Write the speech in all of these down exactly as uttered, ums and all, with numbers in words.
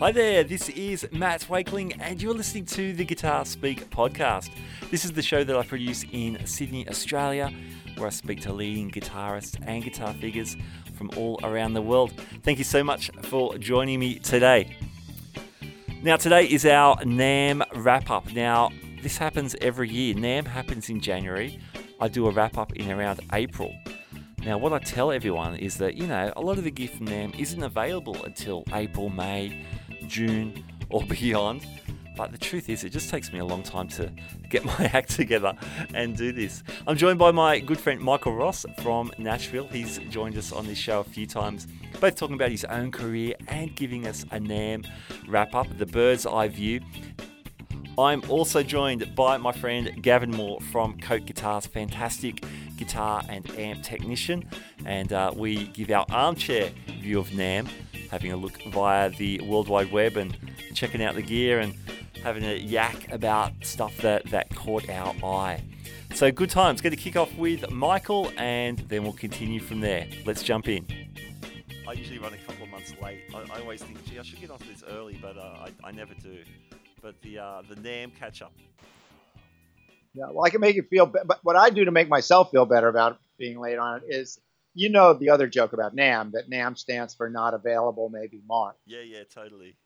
Hi there, this is Matt Wakeling and you're listening to the Guitar Speak podcast. This is the show that I produce in Sydney, Australia, where I speak to leading guitarists and guitar figures from all around the world. Thank you so much for joining me today. Now today is our NAMM wrap-up. Now this happens every year. NAMM happens in January. I do a wrap-up in around April. Now what I tell everyone is that, you know, a lot of the gear from NAMM isn't available until April, May, June or beyond, but the truth is it just takes me a long time to get my act together and do this. I'm joined by my good friend Michael Ross from Nashville. He's joined us on this show a few times, both talking about his own career and giving us a NAMM wrap-up, the bird's eye view. I'm also joined by my friend Gavin Moore from Coat Guitars, fantastic guitar and amp technician, and uh, we give our armchair view of NAMM, having a look via the World Wide Web and checking out the gear and having a yak about stuff that, that caught our eye. So good times. Going to kick off with Michael and then we'll continue from there. Let's jump in. I usually run a couple of months late. I, I always think, gee, I should get onto this early, but uh, I, I never do. But the uh, the NAMM catch-up. Yeah, well, I can make you feel better. But what I do to make myself feel better about being late on it is, you know the other joke about NAMM, that NAMM stands for not available, maybe March. Yeah, yeah, totally.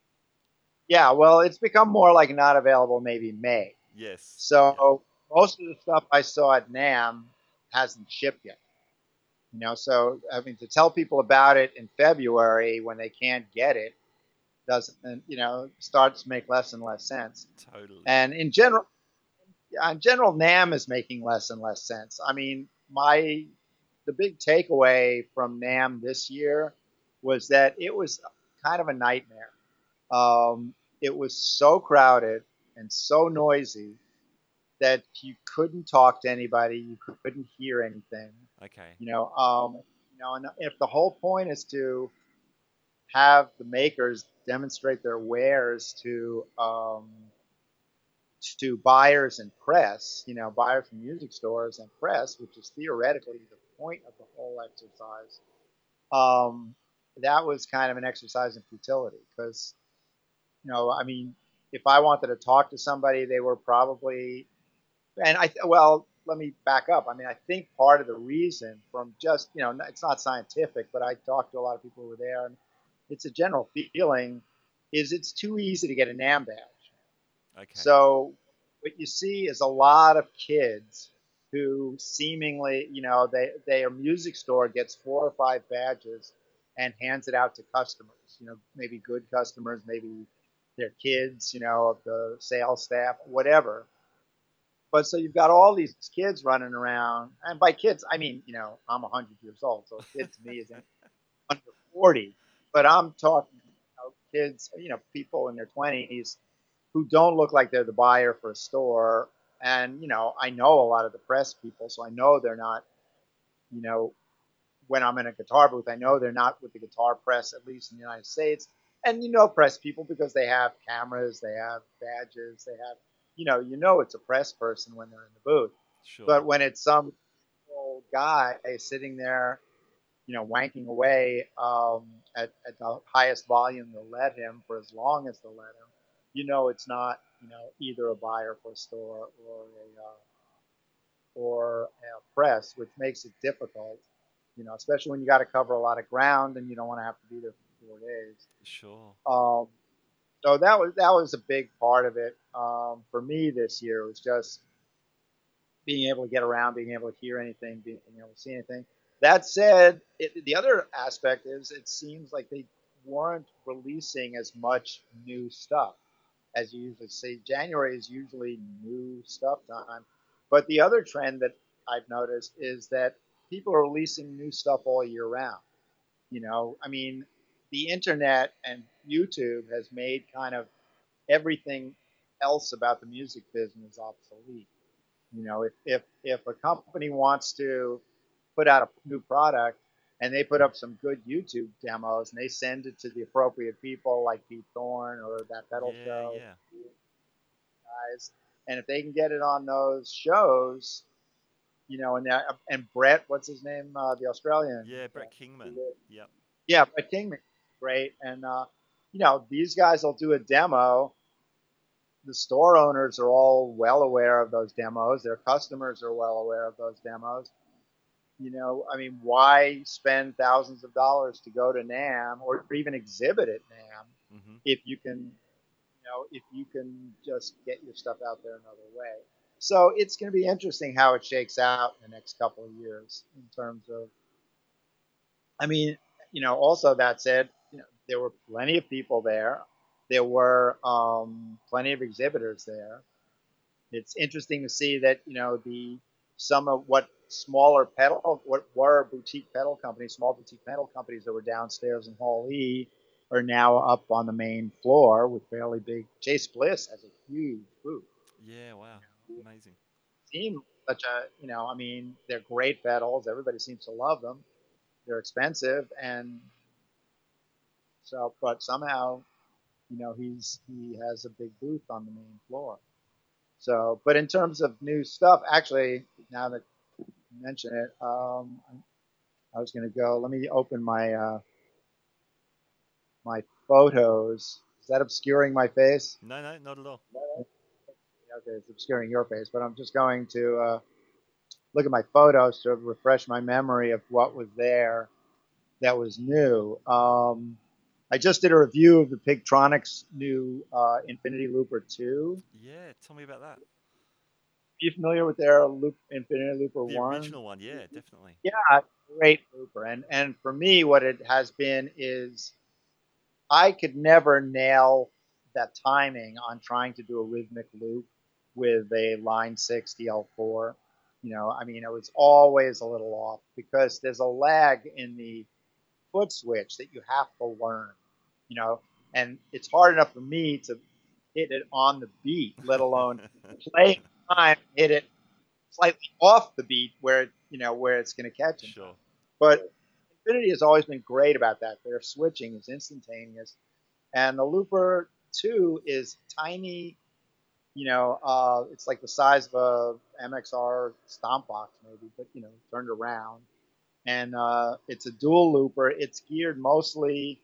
Yeah, well, it's become more like not available, maybe May. Yes. So yeah. Most of the stuff I saw at NAMM hasn't shipped yet. You know, so, I mean, to tell people about it in February when they can't get it doesn't, you know, starts to make less and less sense. Totally. And in general, in general, NAMM is making less and less sense. I mean, my... The big takeaway from NAMM this year was that it was kind of a nightmare. Um, it was so crowded and so noisy that you couldn't talk to anybody. You couldn't hear anything. Okay. You know, um, you know, and if the whole point is to have the makers demonstrate their wares to um, to buyers and press, you know, buyers from music stores and press, which is theoretically the point of the whole exercise, um, that was kind of an exercise in futility because, you know, I mean, if I wanted to talk to somebody, they were probably, and I, well, let me back up. I mean, I think part of the reason from just, you know, it's not scientific, but I talked to a lot of people who were there and it's a general feeling is it's too easy to get a NAMM badge. Okay. So what you see is a lot of kids who seemingly, you know, they, they a music store gets four or five badges and hands it out to customers, you know, maybe good customers, maybe their kids, you know, of the sales staff, whatever. But so you've got all these kids running around. And by kids, I mean, you know, I'm one hundred years old, so a kid to me is under forty. But I'm talking, you know, kids, you know, people in their twenties who don't look like they're the buyer for a store. And, you know, I know a lot of the press people, so I know they're not, you know, when I'm in a guitar booth, I know they're not with the guitar press, at least in the United States. And you know press people because they have cameras, they have badges, they have, you know, you know it's a press person when they're in the booth. Sure. But when it's some old guy sitting there, you know, wanking away um, at, at the highest volume they'll let him for as long as they'll let him, you know it's not, you know, either a buyer for a store or a uh, or a press, which makes it difficult, you know, especially when you got to cover a lot of ground and you don't want to have to be there for four days. Sure. Um, so that was that was a big part of it um, for me this year. It was just being able to get around, being able to hear anything, being able to see anything. That said, it, the other aspect is it seems like they weren't releasing as much new stuff. As you usually see, January is usually new stuff time. But the other trend that I've noticed is that people are releasing new stuff all year round. You know, I mean, the internet and YouTube has made kind of everything else about the music business obsolete. You know, if if, if a company wants to put out a new product and they put up some good YouTube demos and they send it to the appropriate people like Pete Thorne or that pedal yeah, show yeah. guys. And if they can get it on those shows, you know, and that, and Brett, what's his name? Uh, the Australian. Yeah. Brett Kingman. Yeah. Yeah. Brett Kingman. Great. And, uh, you know, these guys will do a demo. The store owners are all well aware of those demos. Their customers are well aware of those demos. You know, I mean, why spend thousands of dollars to go to NAMM or even exhibit at NAMM mm-hmm. if you can, you know, if you can just get your stuff out there another way? So it's going to be interesting how it shakes out in the next couple of years in terms of, I mean, you know, also that said, you know, there were plenty of people there. There were um, plenty of exhibitors there. It's interesting to see that, you know, the some of what smaller pedal, what were boutique pedal companies, small boutique pedal companies that were downstairs in Hall E are now up on the main floor with fairly big. Chase Bliss has a huge booth. Yeah, wow. Amazing. Seem such a, you know, I mean, they're great pedals. Everybody seems to love them. They're expensive, and so, but somehow, you know, he's he has a big booth on the main floor. So, but in terms of new stuff, actually, now that you mention it, um, I was going to go. Let me open my uh, my photos. Is that obscuring my face? No, no, not at all. No. Okay, it's obscuring your face, but I'm just going to uh, look at my photos to refresh my memory of what was there that was new. Um, I just did a review of the Pigtronics' new uh, Infinity Looper two. Yeah, tell me about that. Are you familiar with their loop, Infinity Looper one? The original one, yeah, definitely. Yeah, great looper. And, and for me, what it has been is I could never nail that timing on trying to do a rhythmic loop with a line six D L four. You know, I mean, it was always a little off because there's a lag in the foot switch that you have to learn, you know, and it's hard enough for me to hit it on the beat, let alone play time, hit it slightly off the beat where, you know, where it's going to catch him. Sure. But Infinity has always been great about that. Their switching is instantaneous. And the Looper two is tiny. You know, uh, it's like the size of a M X R stomp box, maybe, but, you know, turned around. And uh, it's a dual looper. It's geared mostly,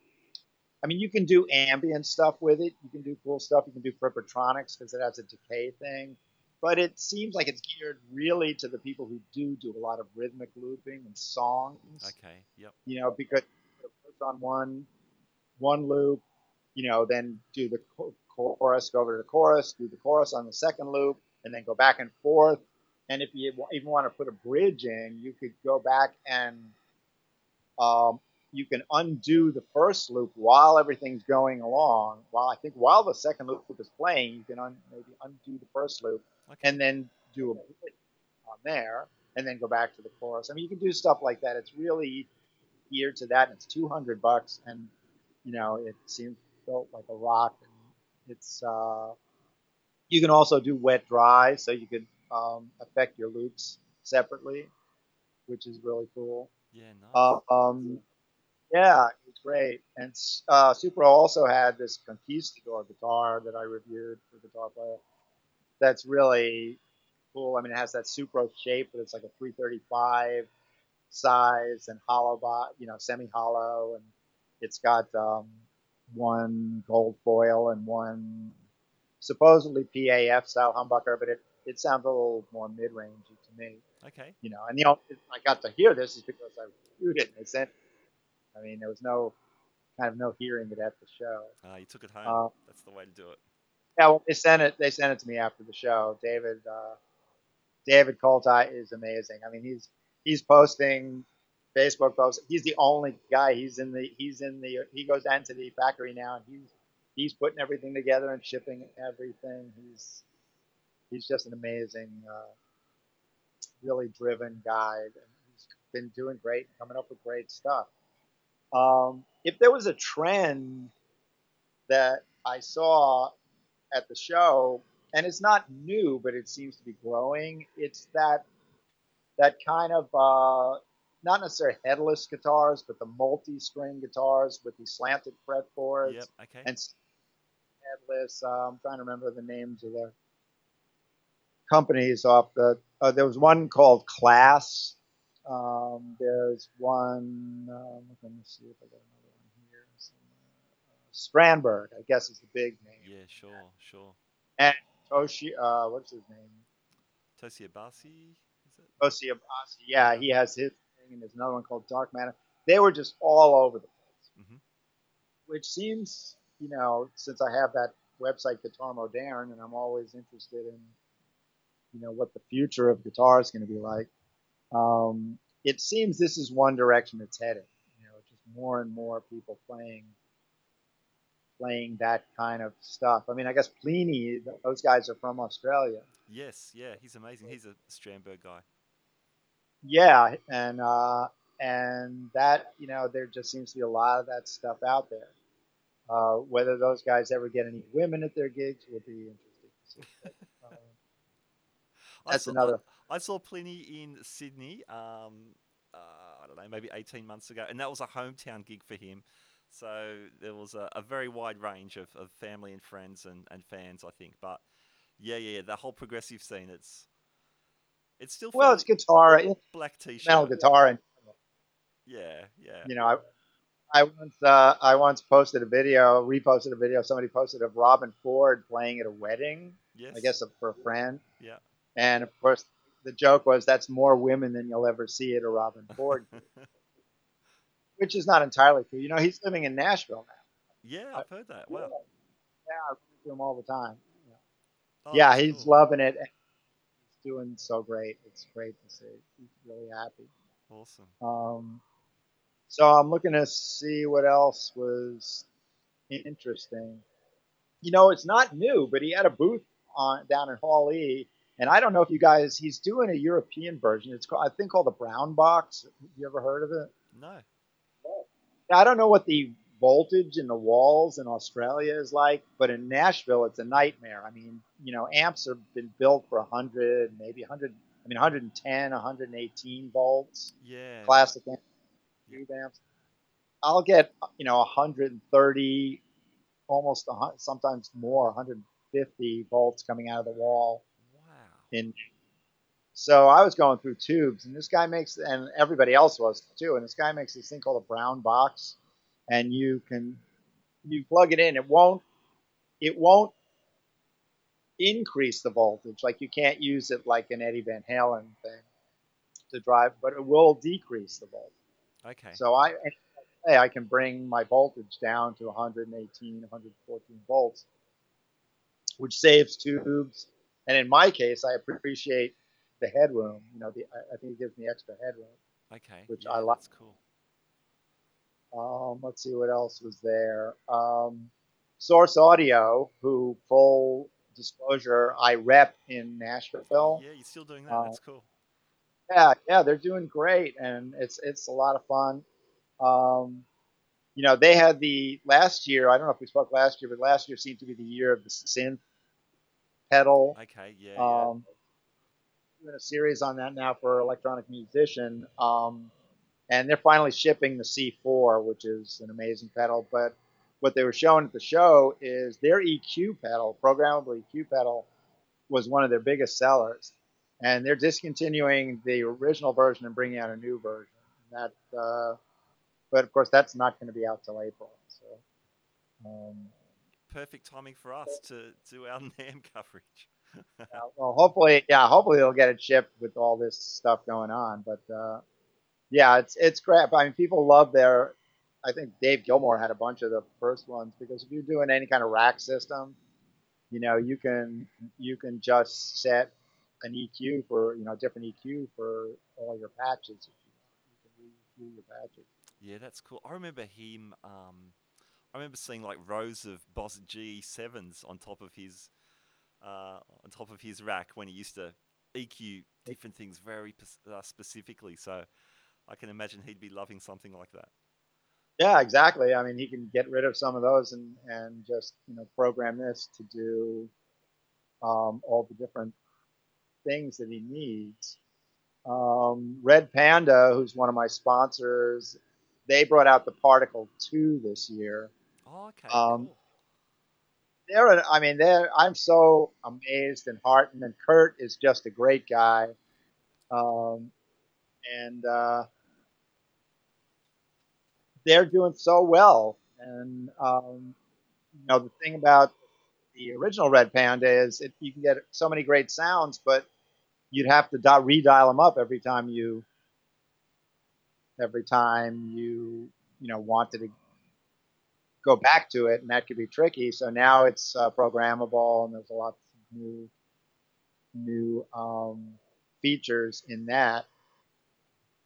I mean, you can do ambient stuff with it. You can do cool stuff. You can do Flippertronics because it has a decay thing. But it seems like it's geared really to the people who do do a lot of rhythmic looping and songs. Okay, yep. You know, because you put on one, one loop, you know, then do the chorus, go over to the chorus, do the chorus on the second loop, and then go back and forth. And if you even want to put a bridge in, you could go back and um, you can undo the first loop while everything's going along. While I think while the second loop is playing, you can un- maybe undo the first loop okay. and then do a bridge on there and then go back to the chorus. I mean, you can do stuff like that. It's really geared to that, and it's two hundred bucks, and, you know, it seems built like a rock. It's uh, you can also do wet dry, so you could um, affect your loops separately, which is really cool. Yeah, nice. Uh, um, yeah, it's great. And uh, Supro also had this Conquistador guitar that I reviewed for Guitar Player. That's really cool. I mean, it has that Supro shape, but it's like a three thirty-five size and hollow, bo- you know, semi-hollow, and it's got. Um, one gold foil and one supposedly P A F style humbucker, but it, it sounds a little more mid-rangey to me. Okay. You know, and the only reason I got to hear this is because I reviewed it. They sent. I mean, there was no kind of no hearing it at the show. Uh, you took it home. Uh, That's the way to do it. Yeah, well, they sent it. They sent it to me after the show. David uh, David Coltai is amazing. I mean, he's he's posting. Facebook post. He's the only guy. He's in the. He's in the. He goes down to the factory now, and he's he's putting everything together and shipping everything. He's he's just an amazing, uh, really driven guy. And he's been doing great, coming up with great stuff. Um, if there was a trend that I saw at the show, and it's not new, but it seems to be growing, it's that that kind of. Uh, Not necessarily headless guitars, but the multi-string guitars with the slanted fretboards. Yep, okay. And headless. Uh, I'm trying to remember the names of the companies off the. Uh, there was one called Class. Um, there's one. Uh, let me see if I got another one here. Uh, Strandberg, I guess, is the big name. Yeah, sure, sure. And Toshi, uh, what's his name? Tosin Abasi, is it? Tosin Abasi, yeah, yeah, he has his thing, and there's another one called Dark Matter. They were just all over the place, mm-hmm. which seems, you know, since I have that website Guitar Moderne, and I'm always interested in, you know, what the future of guitar is going to be like. Um, it seems this is one direction it's headed. You know, just more and more people playing, playing that kind of stuff. I mean, I guess Plini, those guys are from Australia. Yes, yeah, he's amazing. He's a Strandberg guy. Yeah, and uh, and that, you know, there just seems to be a lot of that stuff out there. Uh, whether those guys ever get any women at their gigs would be interesting to see. But, uh, that's I saw, another. I saw Plini in Sydney. Um, uh, I don't know, maybe eighteen months ago, and that was a hometown gig for him. So there was a, a very wide range of, of family and friends and, and fans, I think. But yeah, yeah, the whole progressive scene. It's it's still well, it's guitar, black t-shirt, metal guitar, and yeah, yeah. You know, I I once uh, I once posted a video, reposted a video. Somebody posted of Robin Ford playing at a wedding. Yes, I guess for a friend. Yeah. And of course, the joke was that's more women than you'll ever see at a Robin Ford, which is not entirely true. You know, he's living in Nashville now. Yeah, I've heard that. Wow. Yeah, I listen to him all the time. Yeah, oh, yeah he's cool. Loving it. He's doing so great. It's great to see. He's really happy. Awesome. Um, so I'm looking to see what else was interesting. You know, it's not new, but he had a booth on down in Hall E. And I don't know if you guys, he's doing a European version. It's called, I think, called the Brown Box. You ever heard of it? No. I don't know what the voltage in the walls in Australia is like, but in Nashville, it's a nightmare. I mean, you know, amps have been built for one hundred, maybe one hundred, I mean, one hundred ten, one hundred eighteen volts. Yeah. Classic amps. amps. I'll get, you know, one hundred thirty, almost one hundred, sometimes more, one hundred fifty volts coming out of the wall. In. So I was going through tubes, and this guy makes, and everybody else was too, and this guy makes this thing called a brown box, and you can, you plug it in, it won't, it won't increase the voltage, like you can't use it like an Eddie Van Halen thing to drive, but it will decrease the voltage. Okay. So I, hey, I can bring my voltage down to one hundred eighteen, one hundred fourteen volts, which saves tubes. And in my case, I appreciate the headroom. You know, the, I think it gives me extra headroom. Okay. Which yeah, I like. That's cool. Um, let's see what else was there. Um, Source Audio, who, full disclosure, I rep in Nashville. Yeah, you're still doing that. Uh, that's cool. Yeah, yeah, they're doing great, and it's it's a lot of fun. Um, you know, they had the last year. I don't know if we spoke last year, but last year seemed to be the year of the synth. Pedal. Okay, yeah. Um, yeah. Doing a series on that now for Electronic Musician, um, and they're finally shipping the C four, which is an amazing pedal. But what they were showing at the show is their E Q pedal, programmable E Q pedal, was one of their biggest sellers, and they're discontinuing the original version and bringing out a new version. And that, uh, but of course, that's not going to be out till April. So. Um, Perfect timing for us to do our NAMM coverage. yeah, well, hopefully, yeah, hopefully they'll get it shipped with all this stuff going on. But uh, yeah, it's it's crap. I mean, people love their. I think Dave Gilmore had a bunch of the first ones because if you're doing any kind of rack system, you know, you can you can just set an E Q for you know different E Q for all your patches. If you, you can re-E Q your patches. Yeah, that's cool. I remember him. Um... I remember seeing like rows of Boss G sevens on top of his uh, on top of his rack when he used to E Q different things very uh, specifically. So I can imagine he'd be loving something like that. Yeah, exactly. I mean, he can get rid of some of those and, and just you know program this to do um, all the different things that he needs. Um, Red Panda, who's one of my sponsors. They brought out the Particle two this year. Oh, okay. Um, cool. They're, I mean, they're. I'm so amazed and heartened. And Kurt is just a great guy. Um, and uh, they're doing so well. And um, you know, the thing about the original Red Panda is it, you can get so many great sounds, but you'd have to dial, redial them up every time you, every time you, you know, wanted to go back to it, and that could be tricky. So now it's uh, programmable, and there's a lot of new, new um, features in that.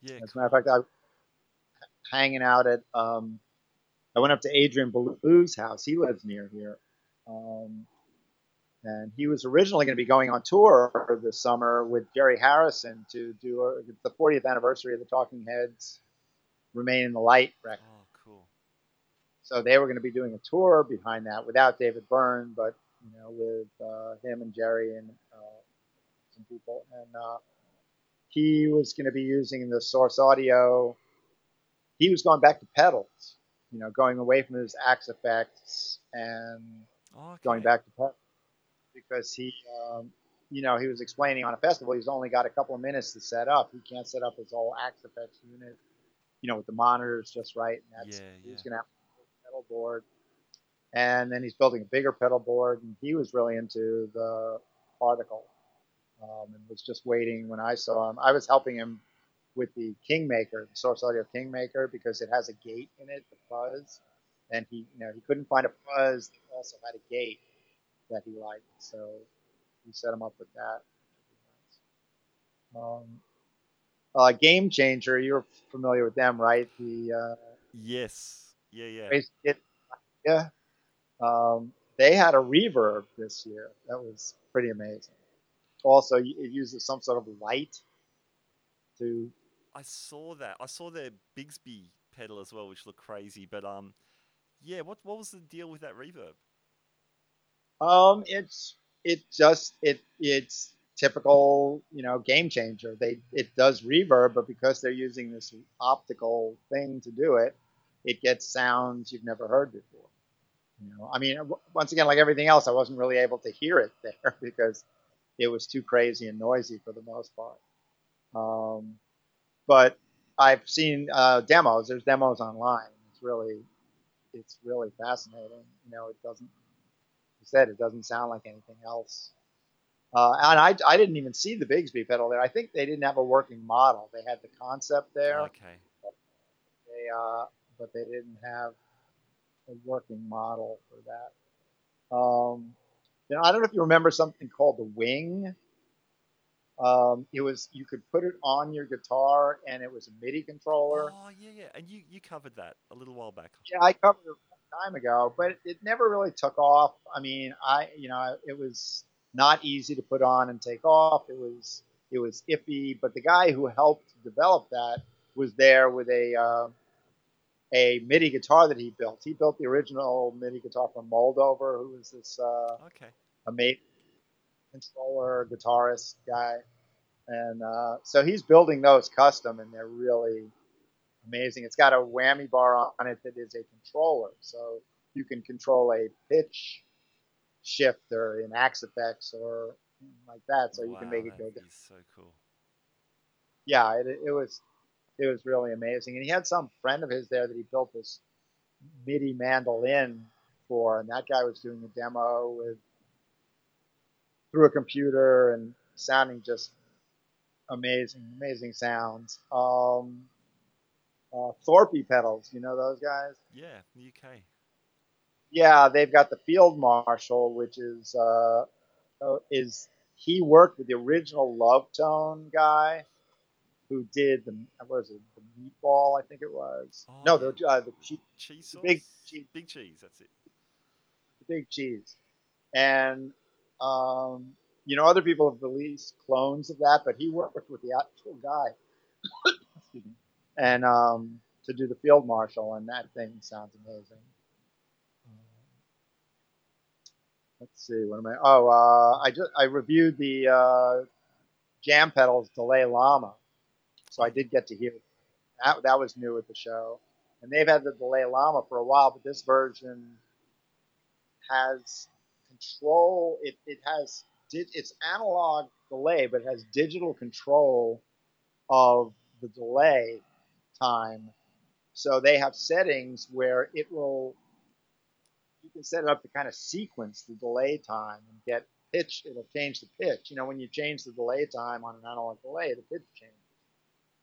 Yeah, as a matter of fact, I was hanging out at, um, I went up to Adrian Ballew's house. He lives near here. Um, and he was originally going to be going on tour this summer with Jerry Harrison to do a, the fortieth anniversary of the Talking Heads' Remain in the Light record. Oh, cool. So they were going to be doing a tour behind that without David Byrne, but, you know, with uh, him and Jerry and uh, some people. And uh, he was going to be using the Source Audio. He was going back to pedals, you know, going away from his Axe effects and oh, okay. going back to pedals. Because he, um, you know, he was explaining on a festival, he's only got a couple of minutes to set up. He can't set up his whole Axe effects unit, you know, with the monitors just right. And that's, yeah, yeah. he's going to have a pedal board. And then he's building a bigger pedal board. And he was really into the Particle. Um, and was just waiting when I saw him. I was helping him with the Kingmaker, the Source Audio Kingmaker, because it has a gate in it, the fuzz. And he, you know, he couldn't find a fuzz that also had a gate that he liked. So we set him up with that. Um, uh, Game Changer, you're familiar with them, right? The uh, yes, yeah, yeah, it, yeah. Um, they had a reverb this year that was pretty amazing. Also, it uses some sort of light to. I saw that. I saw their Bigsby pedal as well, which looked crazy. But um, yeah. What what was the deal with that reverb? Um, it's it just it it's typical, you know, Game Changer. They it does reverb, but because they're using this optical thing to do it, it gets sounds you've never heard before. You know, I mean, once again, like everything else, I wasn't really able to hear it there because it was too crazy and noisy for the most part. Um, but I've seen uh, demos. There's demos online. It's really, it's really fascinating. You know, it doesn't. You said it doesn't sound like anything else. Uh, and I, I didn't even see the Bigsby pedal there. I think they didn't have a working model. They had the concept there. Okay. But they, uh, but they didn't have a working model for that. Um, Now, I don't know if you remember something called the Wing. Um, it was, you could put it on your guitar and it was a MIDI controller. Oh, yeah, yeah. And you, you covered that a little while back. Yeah, I covered it a long time ago, but it, it never really took off. I mean, I, you know, it was not easy to put on and take off. It was, it was iffy, but the guy who helped develop that was there with a, uh, a MIDI guitar that he built. He built the original MIDI guitar from Moldover, who was this uh, okay. amazing controller, guitarist guy. And uh, so he's building those custom, and they're really amazing. It's got a whammy bar on it that is a controller. So you can control a pitch shifter in Axe Effects or like that, so wow, you can make it go down. So cool. Yeah, it, it was... It was really amazing. And he had some friend of his there that he built this MIDI mandolin for, and that guy was doing a demo with through a computer and sounding just amazing, amazing sounds. Um, uh, Thorpe pedals, you know those guys? Yeah, the U K. Yeah, they've got the Field Marshal, which is uh, is he worked with the original Love Tone guy. Who did the, what was it, the meatball, I think it was. Oh, no, the, uh, the cheese. Cheese sauce? The big cheese. Big cheese, that's it. The big cheese. And, um, you know, other people have released clones of that, but he worked with the actual guy. Excuse me. And um, to do the Field Marshal, and that thing sounds amazing. Let's see, what am I, oh, uh, I just, I reviewed the uh, Jam Pedals Delay Llama. So I did get to hear that. That was new at the show. And they've had the Delay Llama for a while, but this version has control. It, it has, it's analog delay, but it has digital control of the delay time. So they have settings where it will, you can set it up to kind of sequence the delay time and get pitch. It'll change the pitch. You know, when you change the delay time on an analog delay, the pitch changes.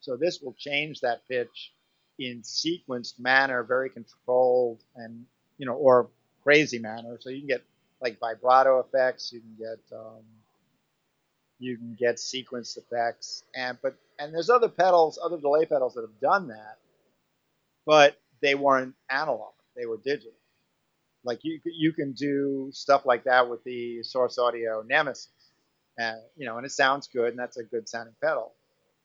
So this will change that pitch in sequenced manner, very controlled and, you know, or crazy manner. So you can get like vibrato effects. You can get, um, you can get sequence effects. And, but, and there's other pedals, other delay pedals that have done that, but they weren't analog. They were digital. Like you, you can do stuff like that with the Source Audio Nemesis, and, you know, and it sounds good, and that's a good sounding pedal.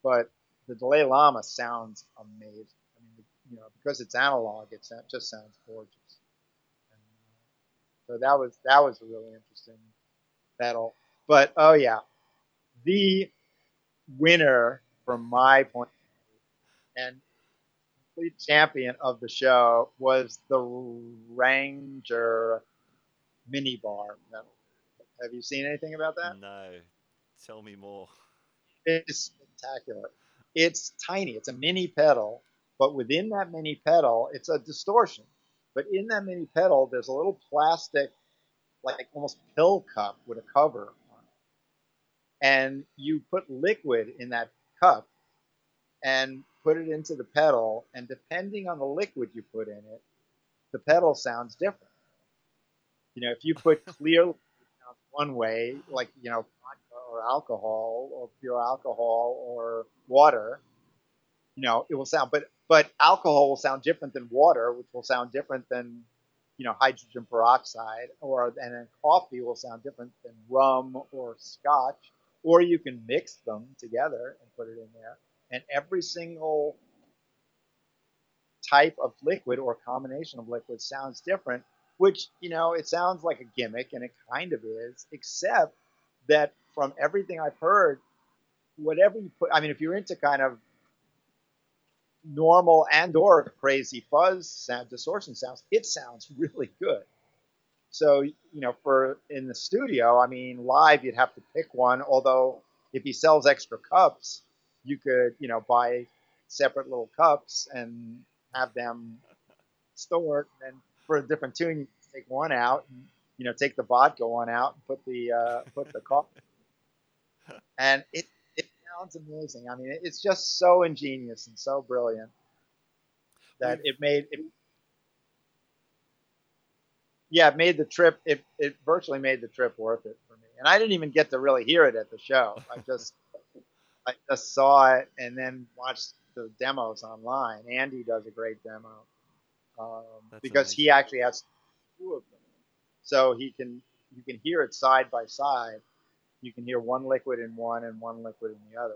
But the Delay Llama sounds amazing. I mean, you know, because it's analog, it just sounds gorgeous. And so that was that was a really interesting pedal. But oh yeah, the winner from my point of view, and complete champion of the show, was the Ranger minibar pedal. Have you seen anything about that? No. Tell me more. It's spectacular. It's tiny. It's a mini pedal, but within that mini pedal, it's a distortion. But in that mini pedal, there's a little plastic, like almost pill cup with a cover on it. And you put liquid in that cup and put it into the pedal, and depending on the liquid you put in it, the pedal sounds different. You know, if you put clear liquid sounds one way, like, you know, vodka or alcohol or pure alcohol or water, you know, it will sound, but, but alcohol will sound different than water, which will sound different than, you know, hydrogen peroxide, or, and then coffee will sound different than rum or scotch, or you can mix them together and put it in there. And every single type of liquid or combination of liquid sounds different, which, you know, it sounds like a gimmick, and it kind of is, except that from everything I've heard, whatever you put, I mean, if you're into kind of normal and or crazy fuzz sound, distortion sounds, it sounds really good. So, you know, for in the studio, I mean, live, you'd have to pick one, although if he sells extra cups, you could, you know, buy separate little cups and have them stored. And for a different tune, you take one out, and, you know, take the vodka one out and put the uh, put the coffee. And it it sounds amazing. I mean, it's just so ingenious and so brilliant that it made it. Yeah, it made the trip. It it virtually made the trip worth it for me. And I didn't even get to really hear it at the show. I just. I just saw it and then watched the demos online. Andy does a great demo um, because amazing. He actually has two of them, so he can you can hear it side by side. You can hear one liquid in one and one liquid in the other.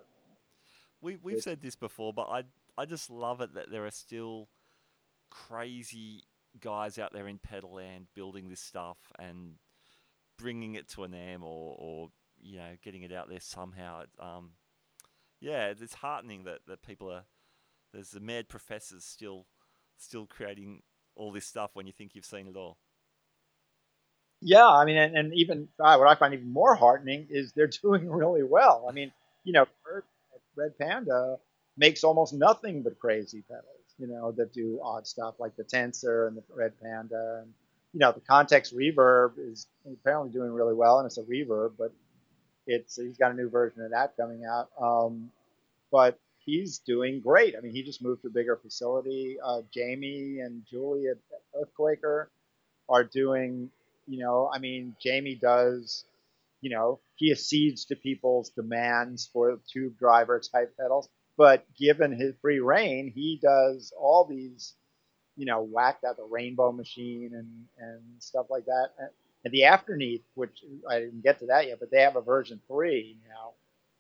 We we've it's, said this before, but I I just love it that there are still crazy guys out there in pedal land building this stuff and bringing it to a NAMM or or you know getting it out there somehow. Um, Yeah, it's heartening that, that people are there's the mad professors still still creating all this stuff when you think you've seen it all. Yeah, I mean, and, and even uh, what I find even more heartening is they're doing really well. I mean, you know, Red Panda makes almost nothing but crazy pedals, you know, that do odd stuff like the Tensor and the Red Panda. And, you know, the Context Reverb is apparently doing really well, and it's a reverb, but It's he's got a new version of that coming out, um, but he's doing great. I mean, he just moved to a bigger facility. Uh, Jamie and Julie at Earthquaker are doing, you know, I mean, Jamie does, you know, he accedes to people's demands for tube driver type pedals, but given his free reign, he does all these, you know, whacked out the Rainbow Machine and, and stuff like that. And the Afterneath, which I didn't get to that yet, but they have a version three now,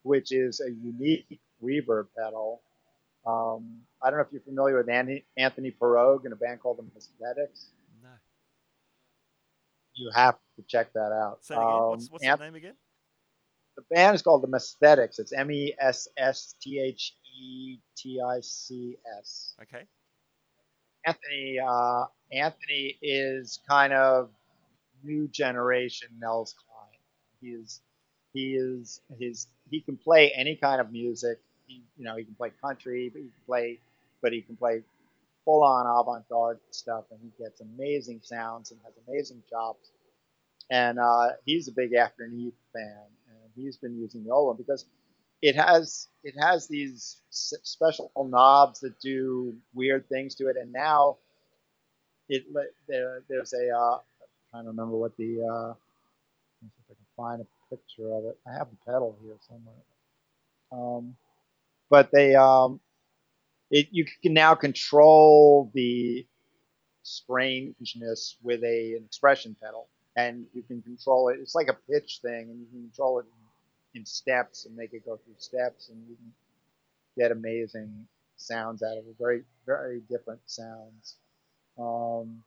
which is a unique reverb pedal. Um, I don't know if you're familiar with Anthony Pirog and a band called The Messthetics. No. You have to check that out. Say it again. Um, what's what's Anth- the name again? The band is called The Messthetics. It's M E S S T H E T I C S. Okay. Anthony, uh, Anthony is kind of new generation Nels Klein. He is, he is, his. He can play any kind of music. He, you know, he can play country, but he can play, but he can play full-on avant-garde stuff, and he gets amazing sounds and has amazing chops. And uh, he's a big Afterneath fan, and he's been using the old one because it has it has these special knobs that do weird things to it. And now it there, there's a uh, I don't remember what the uh, let's see if I can find a picture of it. I have the pedal here somewhere. Um, but they um, it you can now control the strangeness with a an expression pedal. And you can control it. It's like a pitch thing, and you can control it in, in steps and make it go through steps, and you can get amazing sounds out of it. Very, very different sounds. Um,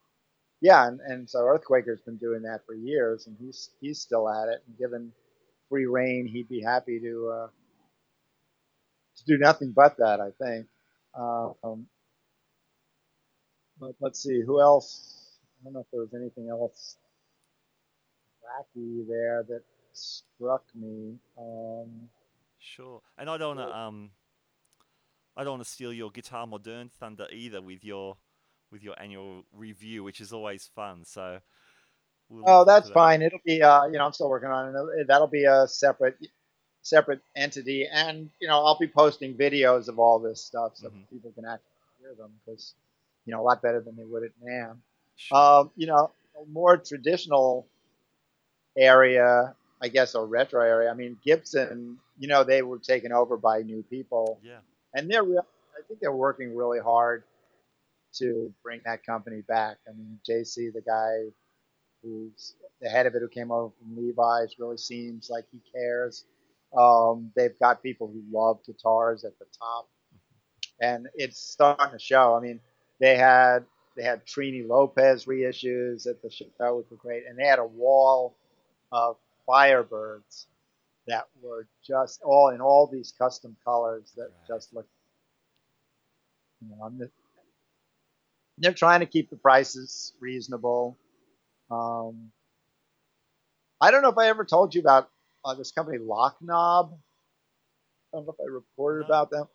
yeah, and, and so Earthquaker's been doing that for years, and he's he's still at it. And given free reign, he'd be happy to uh, to do nothing but that, I think. Um, but let's see, who else? I don't know if there was anything else wacky there that struck me. Um, sure, and I don't want to um, I don't want to steal your Guitar Moderne thunder either with your with your annual review, which is always fun. So, we'll oh, that's that. fine. It'll be uh, you know, I'm still working on it. That'll be a separate separate entity, and you know, I'll be posting videos of all this stuff so mm-hmm. people can actually hear them, because you know, a lot better than they would at NAMM. Sure. Um, you know, more traditional area, I guess, or retro area. I mean, Gibson, you know, they were taken over by new people. Yeah. And they're real, I think they're working really hard to bring that company back. I mean, J C, the guy who's the head of it, who came over from Levi's, really seems like he cares. Um, they've got people who love guitars at the top. And it's starting to show. I mean, they had they had Trini Lopez reissues at the show, which were great. And they had a wall of Firebirds that were just all in all these custom colors that right. just look, you know, I'm the, they're trying to keep the prices reasonable. Um, I don't know if I ever told you about uh, this company, Locknob. I don't know if I reported no. about them.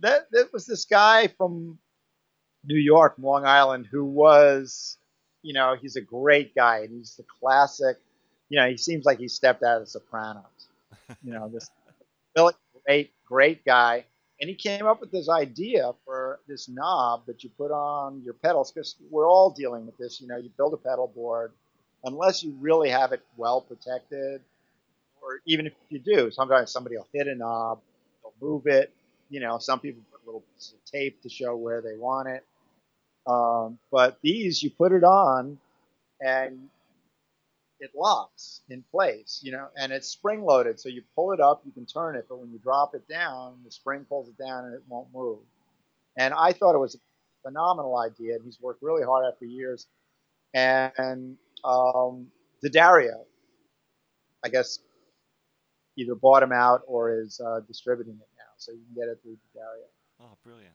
That, that was this guy from New York, Long Island, who was, you know, he's a great guy, and he's the classic. You know, he seems like he stepped out of Sopranos. You know, this really great, great guy. And he came up with this idea for this knob that you put on your pedals, because we're all dealing with this. You know, you build a pedal board, unless you really have it well protected, or even if you do, sometimes somebody will hit a knob, they'll move it. You know, some people put little pieces of tape to show where they want it. Um, but these, you put it on, and it locks in place, you know, and it's spring-loaded. So you pull it up, you can turn it, but when you drop it down, the spring pulls it down and it won't move. And I thought it was a phenomenal idea, and he's worked really hard at it for years. And um, D'Addario, I guess, either bought him out or is uh, distributing it now, so you can get it through D'Addario. Oh, brilliant.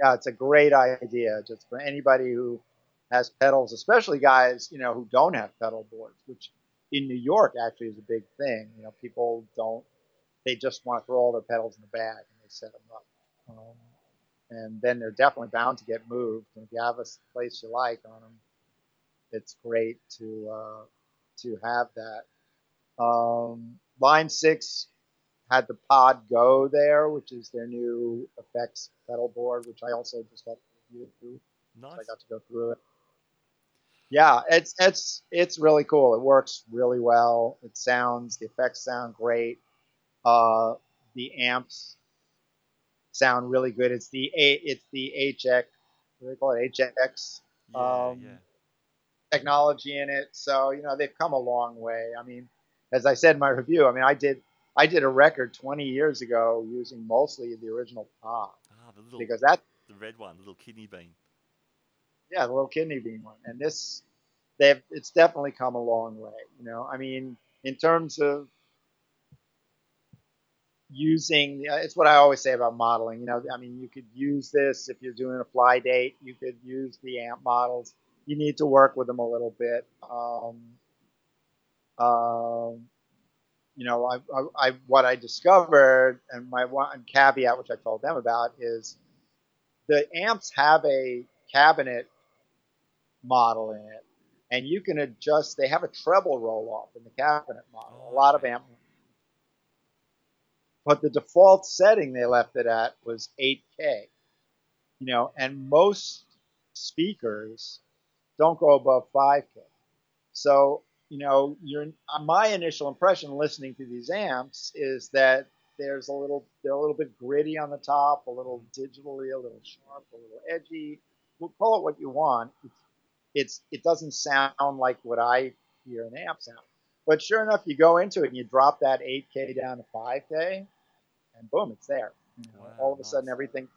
Yeah, it's a great idea, just for anybody who has pedals, especially guys, you know, who don't have pedal boards, which in New York actually is a big thing. You know, people don't, they just want to throw all their pedals in the bag and they set them up. Um, and then they're definitely bound to get moved. And if you have a place you like on them, it's great to uh, to have that. Um, Line six had the Pod Go there, which is their new effects pedal board, which I also just got to review through. Nice. So I got to go through it. Yeah, it's it's it's really cool. It works really well. It sounds, the effects sound great. Uh, the amps sound really good. It's the a it's the H X, what do they call it? H X um, yeah, yeah. technology in it. So you know, they've come a long way. I mean, as I said in my review, I mean, I did I did a record twenty years ago using mostly the original Pod, ah, the little, because that the red one, the little kidney bean. Yeah, the little kidney bean one. And this, they've it's definitely come a long way. You know, I mean, in terms of using, it's what I always say about modeling. You know, I mean, you could use this if you're doing a fly date. You could use the amp models. You need to work with them a little bit. Um, um, you know, I, I, I what I discovered, and my one caveat, which I told them about, is the amps have a cabinet model in it, and you can adjust. They have a treble roll off in the cabinet model. A lot of amps. But the default setting they left it at was eight K, you know, and most speakers don't go above five K. So, you know, you're, my initial impression listening to these amps is that there's a little, they're a little bit gritty on the top, a little digitally, a little sharp, a little edgy. We'll call it what you want. It's, it's it doesn't sound like what I hear an amp sound. But sure enough, you go into it and you drop that eight K down to five K, and boom, it's there. You know, wow, all of a sudden, everything's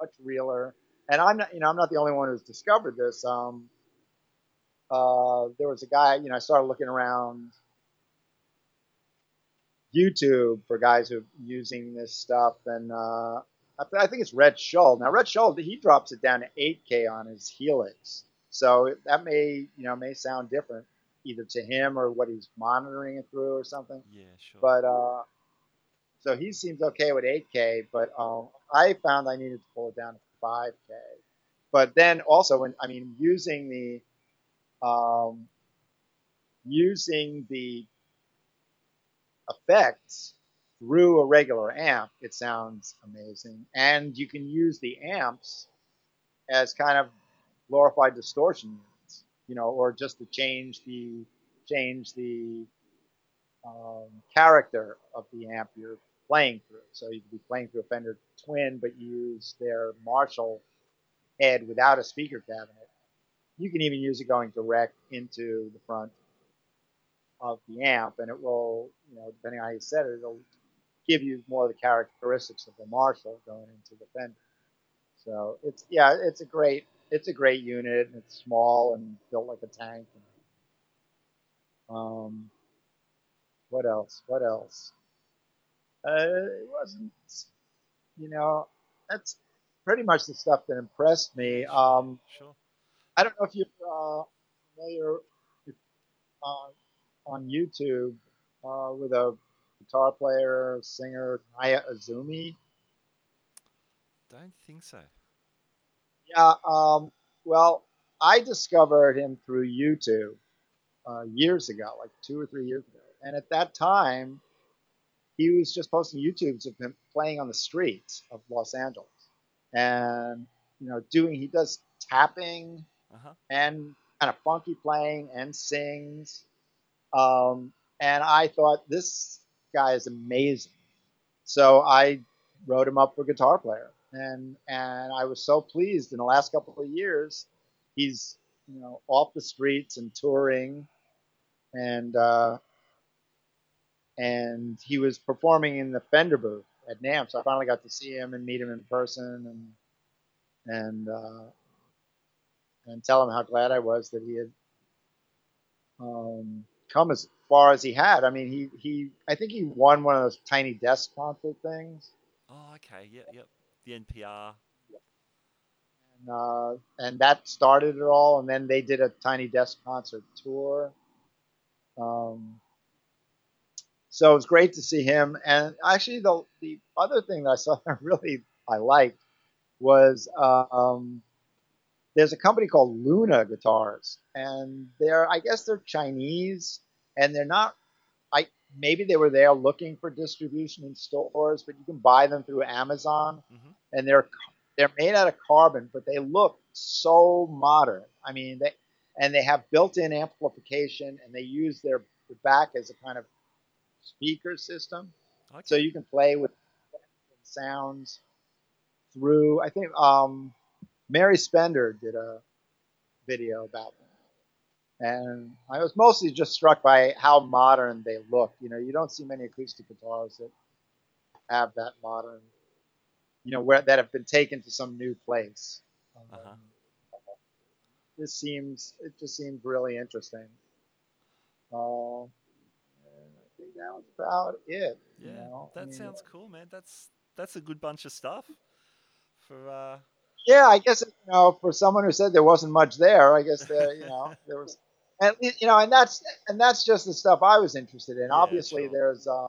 much realer. And I'm not, you know, I'm not the only one who's discovered this. Um, uh, there was a guy, you know, I started looking around YouTube for guys who are using this stuff, and uh, I think it's Red Shull. Now, Red Shull, he drops it down to eight K on his Helix, so that may, you know, may sound different either to him or what he's monitoring it through or something. Yeah, sure. But uh, so he seems okay with eight K, but um, I found I needed to pull it down to five K. But then also, when I mean using the um, using the effects through a regular amp, it sounds amazing. And you can use the amps as kind of glorified distortion units, you know, or just to change the change the um, character of the amp you're playing through. So you could be playing through a Fender Twin, but use their Marshall head without a speaker cabinet. You can even use it going direct into the front of the amp, and it will, you know, depending on how you set it, it'll give you more of the characteristics of the Marshall going into the Fender. So it's, yeah, it's a great, it's a great unit, and it's small and built like a tank. And, um, what else? What else? Uh, it wasn't, you know, that's pretty much the stuff that impressed me. Um, sure. I don't know if you're uh, familiar with, uh, on YouTube uh, with a guitar player, singer, Naya Azumi. Don't think so. Yeah. Um, well, I discovered him through YouTube uh, years ago, like two or three years ago. And at that time, he was just posting YouTubes of him playing on the streets of Los Angeles, and you know, doing he does tapping uh-huh. and kind of funky playing and sings. Um, and I thought, this guy is amazing. So I wrote him up for Guitar Player, and, and I was so pleased. In the last couple of years, he's, you know, off the streets and touring, and, uh, and he was performing in the Fender booth at NAMM. So I finally got to see him and meet him in person, and, and, uh, and tell him how glad I was that he had, um, come as far as he had. I mean, he, he I think he won one of those tiny desk concert things. Oh, okay, yeah, yep, the N P R. And uh, and that started it all, and then they did a tiny desk concert tour. Um, so it was great to see him. And actually, the the other thing that I saw that really I liked was uh, um. There's a company called Luna Guitars, and they're, I guess they're Chinese, and they're not, I, maybe they were there looking for distribution in stores, but you can buy them through Amazon, mm-hmm. and they're, they're made out of carbon, but they look so modern. I mean, they, and they have built-in amplification, and they use their, their back as a kind of speaker system. Okay. So you can play with sounds through, I think, um, Mary Spender did a video about them, and I was mostly just struck by how modern they look. You know, you don't see many acoustic guitars that have that modern, you know, where that have been taken to some new place. Uh-huh. Um, this seems, it just seemed really interesting. Uh, and I think that was about it. Yeah, you know? that I mean, sounds cool, man. That's that's a good bunch of stuff for. Uh... Yeah, I guess, you know, for someone who said there wasn't much there, I guess there, you know, there was, and you know, and that's and that's just the stuff I was interested in. Yeah, obviously, sure. there's, uh,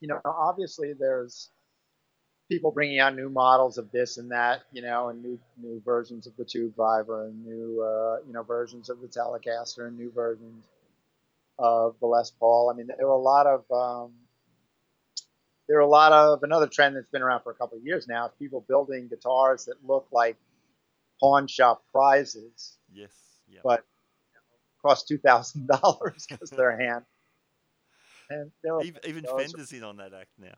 you know, obviously there's people bringing out new models of this and that, you know, and new new versions of the tube driver and new, uh, you know, versions of the Telecaster and new versions of the Les Paul. I mean, there were a lot of, um, there were a lot of, another trend that's been around for a couple of years now, is people building guitars that look like pawn shop prizes. Yes. Yep. But you know, cost two thousand dollars because they're hand. And there were, even even Fender's in on that act now.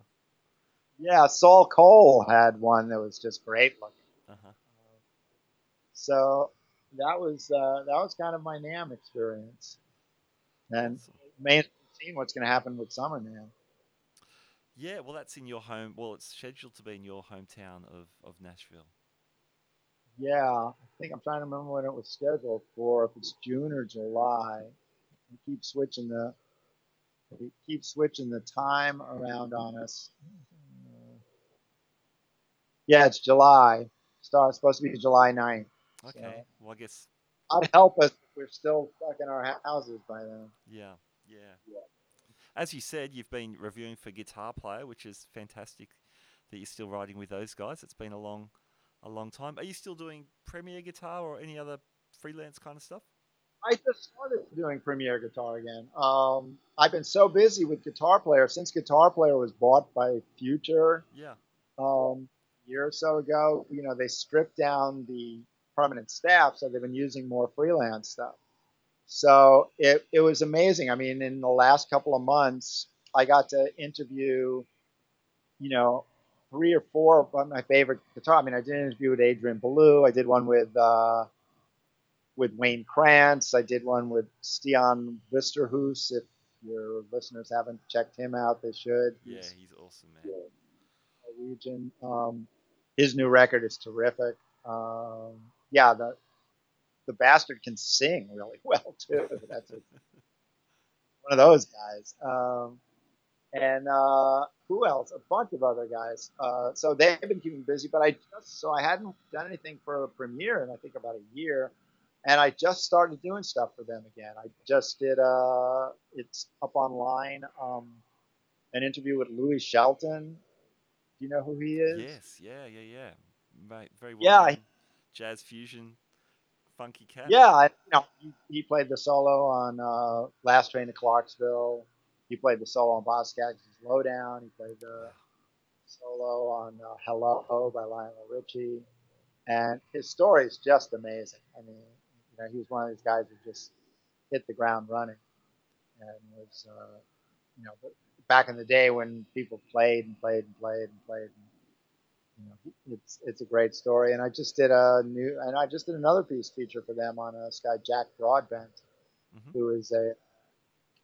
Yeah, Saul Cole had one that was just great looking. Uh-huh. Uh, so that was uh, that was kind of my NAMM experience, and awesome. May see what's going to happen with Summer NAMM. Yeah, well, that's in your home. Well, it's scheduled to be in your hometown of, of Nashville. Yeah, I think I'm trying to remember when it was scheduled for. If it's June or July, we keep switching the we keep switching the time around on us. Yeah, it's July. It's supposed to be July ninth. Okay. So well, I guess God help us if we're still stuck in our houses by then. Yeah, yeah, yeah. As you said, you've been reviewing for Guitar Player, which is fantastic that you're still riding with those guys. It's been a long, a long time. Are you still doing Premier Guitar or any other freelance kind of stuff? I just started doing Premier Guitar again. Um, I've been so busy with Guitar Player since Guitar Player was bought by Future. Yeah. Um, year or so ago, you know, they stripped down the permanent staff, so they've been using more freelance stuff. So it, it was amazing. I mean, in the last couple of months, I got to interview, you know, three or four of my favorite guitar. I mean, I did an interview with Adrian Ballou. I did one with uh, with Wayne Krantz. I did one with Stian Wisterhuis. If your listeners haven't checked him out, they should. Yeah, he's, he's awesome, man. Yeah. Region. Um, his new record is terrific. Um, yeah, the the bastard can sing really well too. That's a, one of those guys. Um, and uh, who else? A bunch of other guys. Uh, so they've been keeping busy, but I just so I hadn't done anything for a premiere in I think about a year, and I just started doing stuff for them again. I just did. Uh, it's up online. Um, an interview with Louis Shelton. You know who he is? Yes, yeah, yeah, yeah. Right, very well. Yeah, known. Jazz fusion, funky cat. Yeah, I, you know, he, he played the solo on uh, Last Train to Clarksville. He played the solo on Boskak's Lowdown. He played the solo on uh, Hello by Lionel Richie, and his story is just amazing. I mean, you know, he was one of these guys who just hit the ground running, and was, uh, you know. But, back in the day when people played and played and played and played, and, you know, it's it's a great story. And I just did a new, and I just did another piece feature for them on this guy Jack Broadbent, mm-hmm. who is a,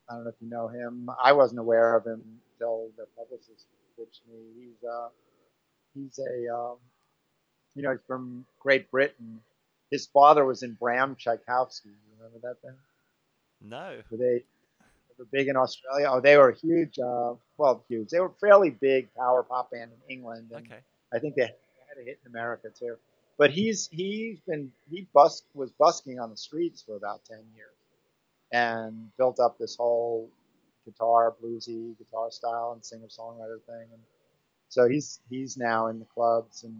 I don't know if you know him. I wasn't aware of him until the publicist pitched me. He's uh he's a, um, you know, he's from Great Britain. His father was in Bram Tchaikovsky. You remember that thing? No. Were they? Were big in Australia. Oh, they were huge. Uh, well, huge. They were fairly big power pop band in England. And okay. I think they had a hit in America too. But he's he's been he bus was busking on the streets for about ten years, and built up this whole guitar bluesy guitar style and singer songwriter thing. And so he's he's now in the clubs, and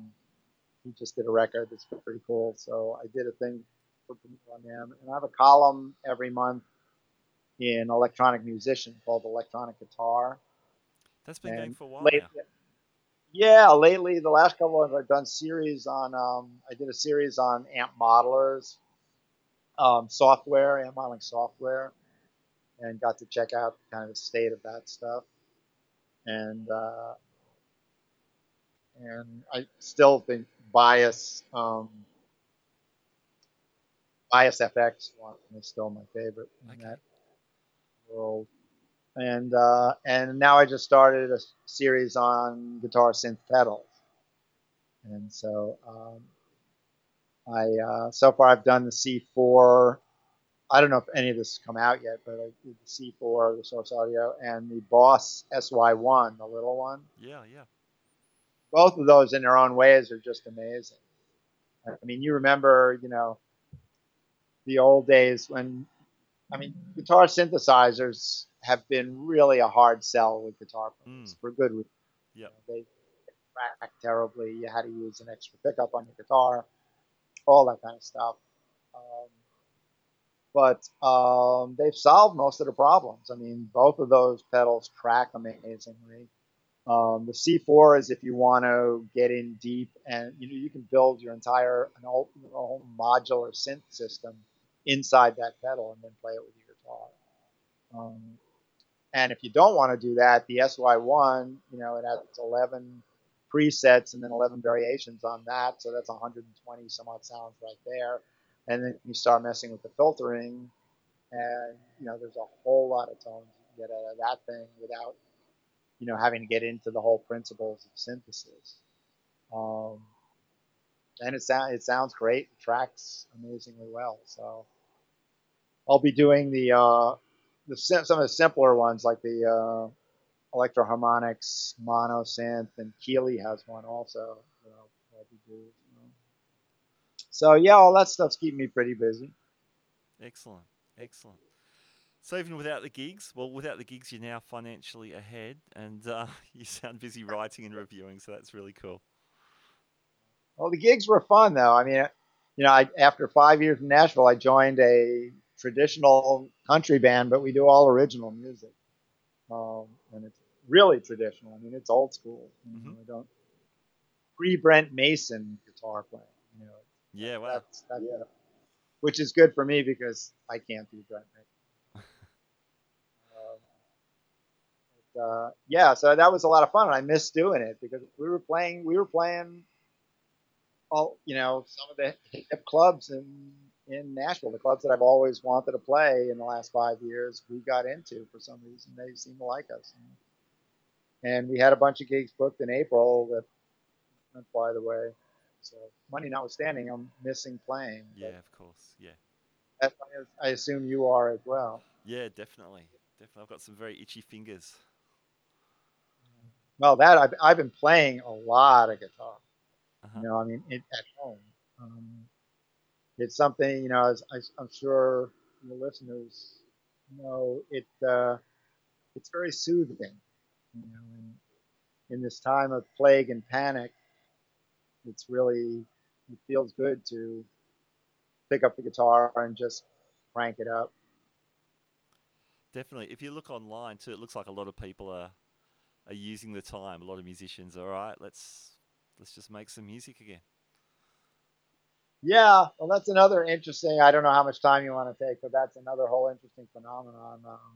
he just did a record that's pretty cool. So I did a thing for him, and I have a column every month in Electronic Musician called Electronic Guitar. That's been and going for a while lately, now. Yeah, lately, the last couple of I've done series on, um, I did a series on amp modelers, um, software, amp modeling software, and got to check out kind of the state of that stuff. And uh, and I still think Bias, um, Bias F X one is still my favorite. Okay. That world. And uh, and now I just started a series on guitar synth pedals, and so um, I uh, so far I've done the C four. I don't know if any of this has come out yet, but I did the C four, the Source Audio, and the Boss S Y one, the little one. Yeah, yeah. Both of those, in their own ways, are just amazing. I mean, you remember, you know, the old days when. I mean, guitar synthesizers have been really a hard sell with guitar players mm. for good reason. Yeah, you know, they rack terribly. You had to use an extra pickup on your guitar, all that kind of stuff. Um, but um, they've solved most of the problems. I mean, both of those pedals track amazingly. Um, the C four is if you want to get in deep, and you know, you can build your entire an old, an old modular synth system inside that pedal and then play it with your guitar. Um, and if you don't want to do that, the S Y one, you know, it has eleven presets and then eleven variations on that, so that's one hundred twenty some odd sounds right there. And then you start messing with the filtering, and you know, there's a whole lot of tones you can get out of that thing without, you know, having to get into the whole principles of synthesis. Um, and it, sound, it sounds great. It tracks amazingly well. So I'll be doing the, uh, the some of the simpler ones, like the uh, Electro Harmonix Mono Synth, and Keeley has one also. You know, I'll be doing, you know. So yeah, all that stuff's keeping me pretty busy. Excellent, excellent. So even without the gigs, well, without the gigs, you're now financially ahead, and uh, you sound busy writing and reviewing, so that's really cool. Well, the gigs were fun, though. I mean, you know, I, after five years in Nashville, I joined a traditional country band, but we do all original music, um, and it's really traditional. I mean, it's old school. Mm-hmm. You know, we don't pre-Brent Mason guitar playing. You know, yeah, wow. That's, that's yeah. It, which is good for me because I can't do Brent Mason. Uh, yeah, so that was a lot of fun, and I missed doing it because we were playing, we were playing, all you know, some of the hip clubs in in Nashville, the clubs that I've always wanted to play in the last five years. We got into for some reason they seemed to like us, and we had a bunch of gigs booked in April that went by the way. So money notwithstanding, I'm missing playing. Yeah, of course. Yeah, that's, I assume you are as well. Yeah, definitely, definitely. I've got some very itchy fingers. Well, that I've, I've been playing a lot of guitar, uh-huh. you know, I mean, it, at home. Um, it's something, you know, as I, I'm sure your listeners know, it uh, it's very soothing, you know, and in this time of plague and panic, it's really, it feels good to pick up the guitar and just crank it up. Definitely. If you look online too, it looks like a lot of people are... are using the time. A lot of musicians, all right, let's let's just make some music again. Yeah, well, that's another interesting, I don't know how much time you want to take, but that's another whole interesting phenomenon. Um,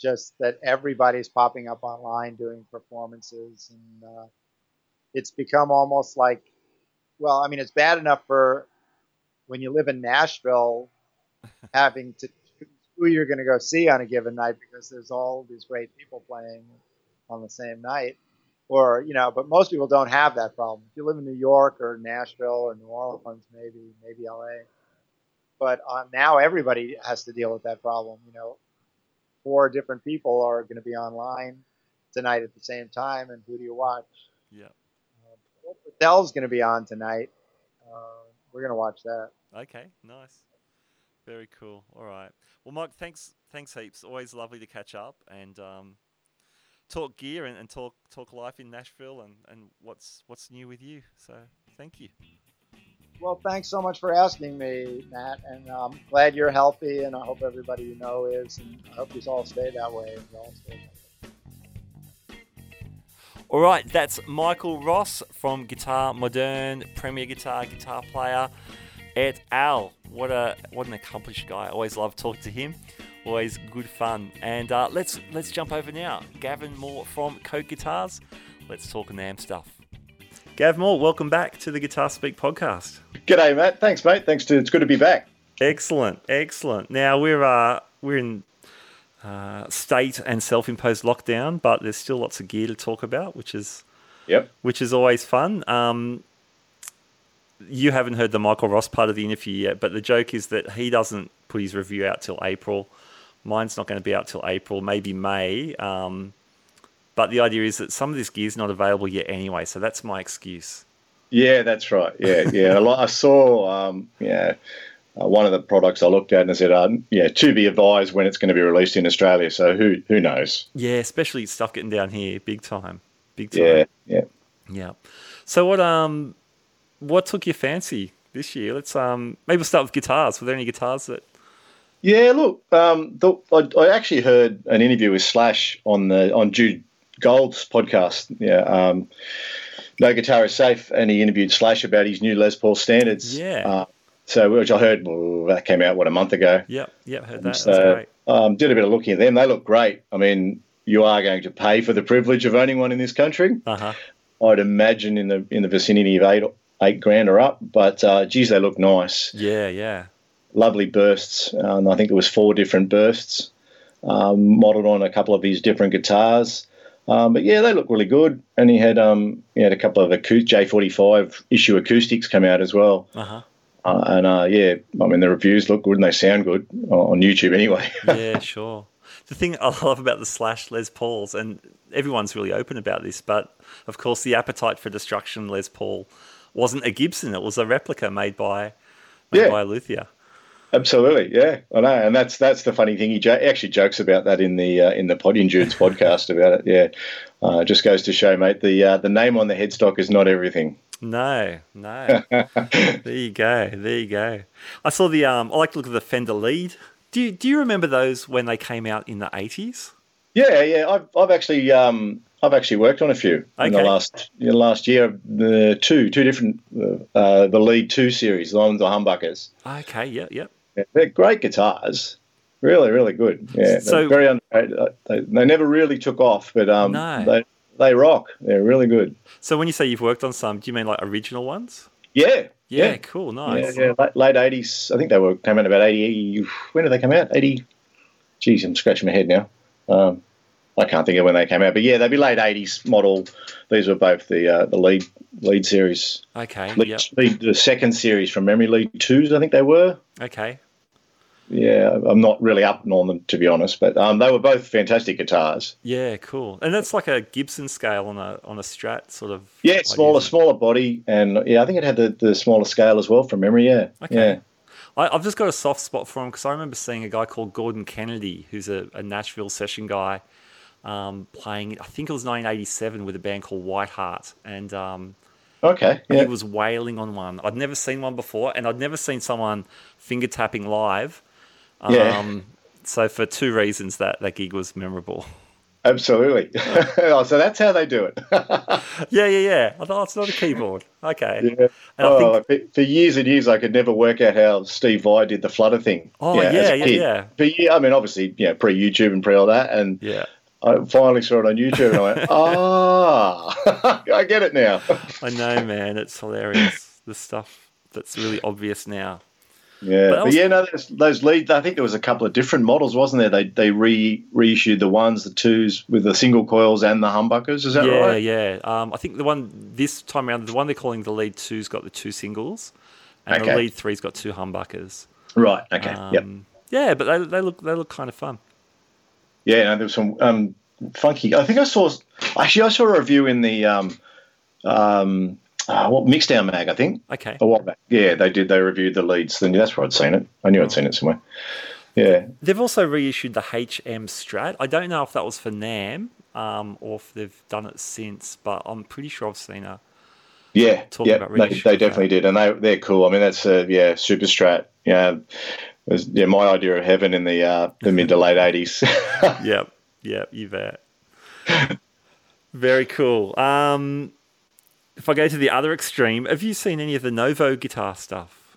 just that everybody's popping up online doing performances, and uh, it's become almost like, well, I mean, it's bad enough for when you live in Nashville having to who you're going to go see on a given night because there's all these great people playing on the same night, or you know. But most people don't have that problem. If you live in New York or Nashville or New Orleans, maybe maybe L A, but uh, now everybody has to deal with that problem. You know, four different people are going to be online tonight at the same time, and who do you watch? Yeah, uh, Adele's going to be on tonight. Uh, we're going to watch that. Okay, nice. Very cool. All right. Well, Mike, thanks, thanks heaps. Always lovely to catch up and um, talk gear and, and talk talk life in Nashville and, and what's what's new with you. So, thank you. Well, thanks so much for asking me, Matt. And I'm glad you're healthy, and I hope everybody you know is. And I hope you all stay that way. And all stay that way. All right. That's Michael Ross from Guitar Moderne, Premier Guitar, Guitar Player. Et al. What a what an accomplished guy. I always love talking to him. Always good fun. And uh, let's let's jump over now. Gavin Moore from Coat Guitars. Let's talk NAMM stuff. Gav Moore, welcome back to the Guitar Speak podcast. G'day, Matt. Thanks, mate. Thanks to it's good to be back. Excellent, excellent. Now we're uh, we're in uh, state and self-imposed lockdown, but there's still lots of gear to talk about, which is yep, which is always fun. Um, You haven't heard the Michael Ross part of the interview yet, but the joke is that he doesn't put his review out till April. Mine's not going to be out till April, maybe May. Um, but the idea is that some of this gear is not available yet anyway, so that's my excuse. Yeah, that's right. Yeah, yeah. I saw um, yeah uh, one of the products I looked at and I said, uh, yeah, to be advised when it's going to be released in Australia. So who who knows? Yeah, especially stuff getting down here, big time, big time. Yeah, yeah. Yeah. So what um what took your fancy this year? Let's um maybe we'll start with guitars. Were there any guitars that? Yeah, look, um, the, I, I actually heard an interview with Slash on the on Jude Gold's podcast. Yeah, um, No Guitar Is Safe, and he interviewed Slash about his new Les Paul standards. Yeah. Uh, so which I heard well, that came out what a month ago. Yep, yep, heard that. And so, that's great. Um, did a bit of looking at them. They look great. I mean, you are going to pay for the privilege of owning one in this country. Uh-huh. I'd imagine in the in the vicinity of eight eight grand or up, but uh, geez, they look nice. Yeah, yeah. Lovely bursts. Um, I think there was four different bursts um, modelled on a couple of his different guitars. Um, but yeah, they look really good. And he had um, he had a couple of acou- J forty-five issue acoustics come out as well. Uh-huh. Uh, and uh, yeah, I mean the reviews look good and they sound good on YouTube anyway. Yeah, sure. The thing I love about the Slash Les Pauls, and everyone's really open about this, but of course the Appetite for Destruction Les Paul wasn't a Gibson; it was a replica made by made yeah. by Luthier. Absolutely, yeah, I know, and that's that's the funny thing. He jo- actually jokes about that in the uh, in the Pod in Jude's podcast about it. Yeah, uh, just goes to show, mate, the uh, the name on the headstock is not everything. No, no. There you go, there you go. I saw the um. I like to look at the Fender lead. Do you, do you remember those when they came out in the eighties? Yeah, yeah. I've I've actually um I've actually worked on a few okay. in the last in the last year. The two two different uh, the lead two series, the ones the humbuckers. Okay. Yeah. Yeah. Yeah, they're great guitars, really, really good. Yeah, so, very underrated. They, they never really took off, but um, no. they they rock. They're really good. So when you say you've worked on some, do you mean like original ones? Yeah, yeah, yeah. Cool, nice. Yeah, yeah. Late eighties. I think they were came out about eighty. When did they come out? Eighty. Geez, I'm scratching my head now. Um, I can't think of when they came out, but yeah, they'd be late eighties model. These were both the uh, the lead lead series. Okay, lead, yep. lead the second series from memory, lead twos. I think they were. Okay. Yeah, I'm not really up on them, to be honest, but um, they were both fantastic guitars. Yeah, cool. And that's like a Gibson scale on a on a Strat sort of... Yeah, smaller smaller body, and yeah, I think it had the, the smaller scale as well from memory, yeah. Okay. Yeah. I, I've just got a soft spot for them because I remember seeing a guy called Gordon Kennedy, who's a, a Nashville session guy, um, playing, I think it was nineteen eighty-seven, with a band called Whiteheart, and... Um, Okay. Yeah. He was wailing on one. I'd never seen one before, and I'd never seen someone finger tapping live. Yeah. Um, so for two reasons, that, that gig was memorable. Absolutely. Oh, so that's how they do it. yeah, yeah, yeah. I thought it's not a keyboard. Okay. Yeah. And oh, I think... For years and years, I could never work out how Steve Vai did the flutter thing. Oh, yeah, yeah, yeah, yeah. But yeah, I mean, obviously, yeah, pre-YouTube and pre all that, and yeah. I finally saw it on YouTube, and I went, ah, oh, I get it now. I know, man. It's hilarious. The stuff that's really obvious now. Yeah, but, was, but yeah, no, those, those lead. I think there was a couple of different models, wasn't there? They they re reissued the ones, the twos with the single coils and the humbuckers. Is that yeah, right? Yeah, yeah. Um, I think the one this time around, the one they're calling the lead two's got the two singles, and okay. the lead three's got two humbuckers. Right. Okay. Um, yep. Yeah, but they they look they look kind of fun. Yeah, no, there was some um, funky. I think I saw actually I saw a review in the um um. Uh, what Mixdown Mag, I think. Okay. A while back. Yeah, they did. They reviewed the leads. That's where I'd seen it. I knew I'd seen it somewhere. Yeah. They've also reissued the H M Strat. I don't know if that was for NAMM um, or if they've done it since, but I'm pretty sure I've seen a. Yeah. Talking yeah. About reissued they, they definitely did, and they they're cool. I mean, that's a yeah super Strat. Yeah. It was, yeah, my idea of heaven in the uh, the mid to late eighties. Yep. Yep. You bet. Very cool. Um. If I go to the other extreme, have you seen any of the Novo guitar stuff?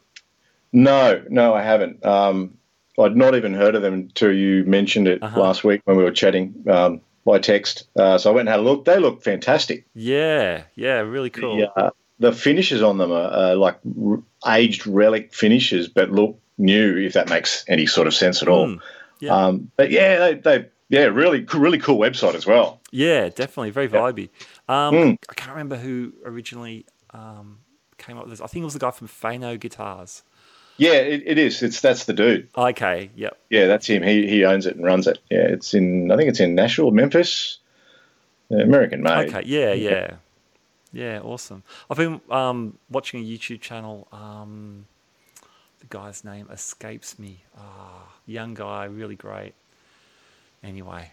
No, no, I haven't. Um, I'd not even heard of them until you mentioned it uh-huh. last week when we were chatting um, by text. Uh, so I went and had a look. They look fantastic. Yeah, yeah, really cool. The, uh, the finishes on them are uh, like r- aged relic finishes, but look new, if that makes any sort of sense at all. Mm, yeah. Um, but, yeah, they, they yeah, really, really cool website as well. Yeah, definitely. Very vibey. Yeah. Um, mm. I can't remember who originally um, came up with this. I think it was the guy from Fano Guitars. Yeah, it, it is. It's that's the dude. Okay, yep. Yeah, that's him. He he owns it and runs it. Yeah, it's in. I think it's in Nashville, Memphis. American made. Okay. Yeah, yeah, yeah. Awesome. I've been um, watching a YouTube channel. Um, the guy's name escapes me. Ah, oh, young guy, really great. Anyway.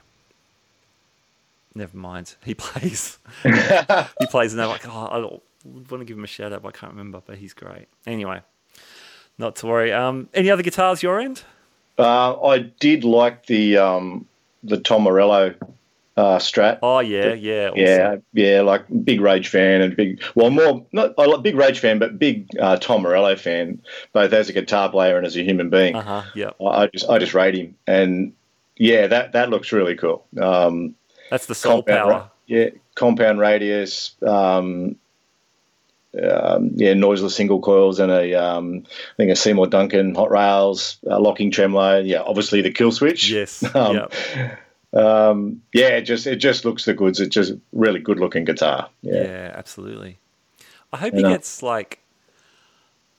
never mind. He plays. he plays, and they're like, oh, I want to give him a shout out, but I can't remember. But he's great. Anyway, not to worry. Um, any other guitars your end? Uh, I did like the um, the Tom Morello uh, Strat. Oh yeah, yeah, awesome. yeah, yeah. Like big Rage fan and big. Well, more not I like big Rage fan, but big uh, Tom Morello fan, both as a guitar player and as a human being. Uh huh. Yeah. I, I just I just rate him, and yeah, that that looks really cool. Um, That's the soul compound, power. Yeah, compound radius. Um, Um, yeah, noiseless single coils and a um, I think a Seymour Duncan Hot Rails, a locking tremolo. Yeah, obviously the kill switch. Yes. um, yep. um, yeah, it just it just looks the goods. It's just really good looking guitar. Yeah, yeah absolutely. I hope and he uh, gets like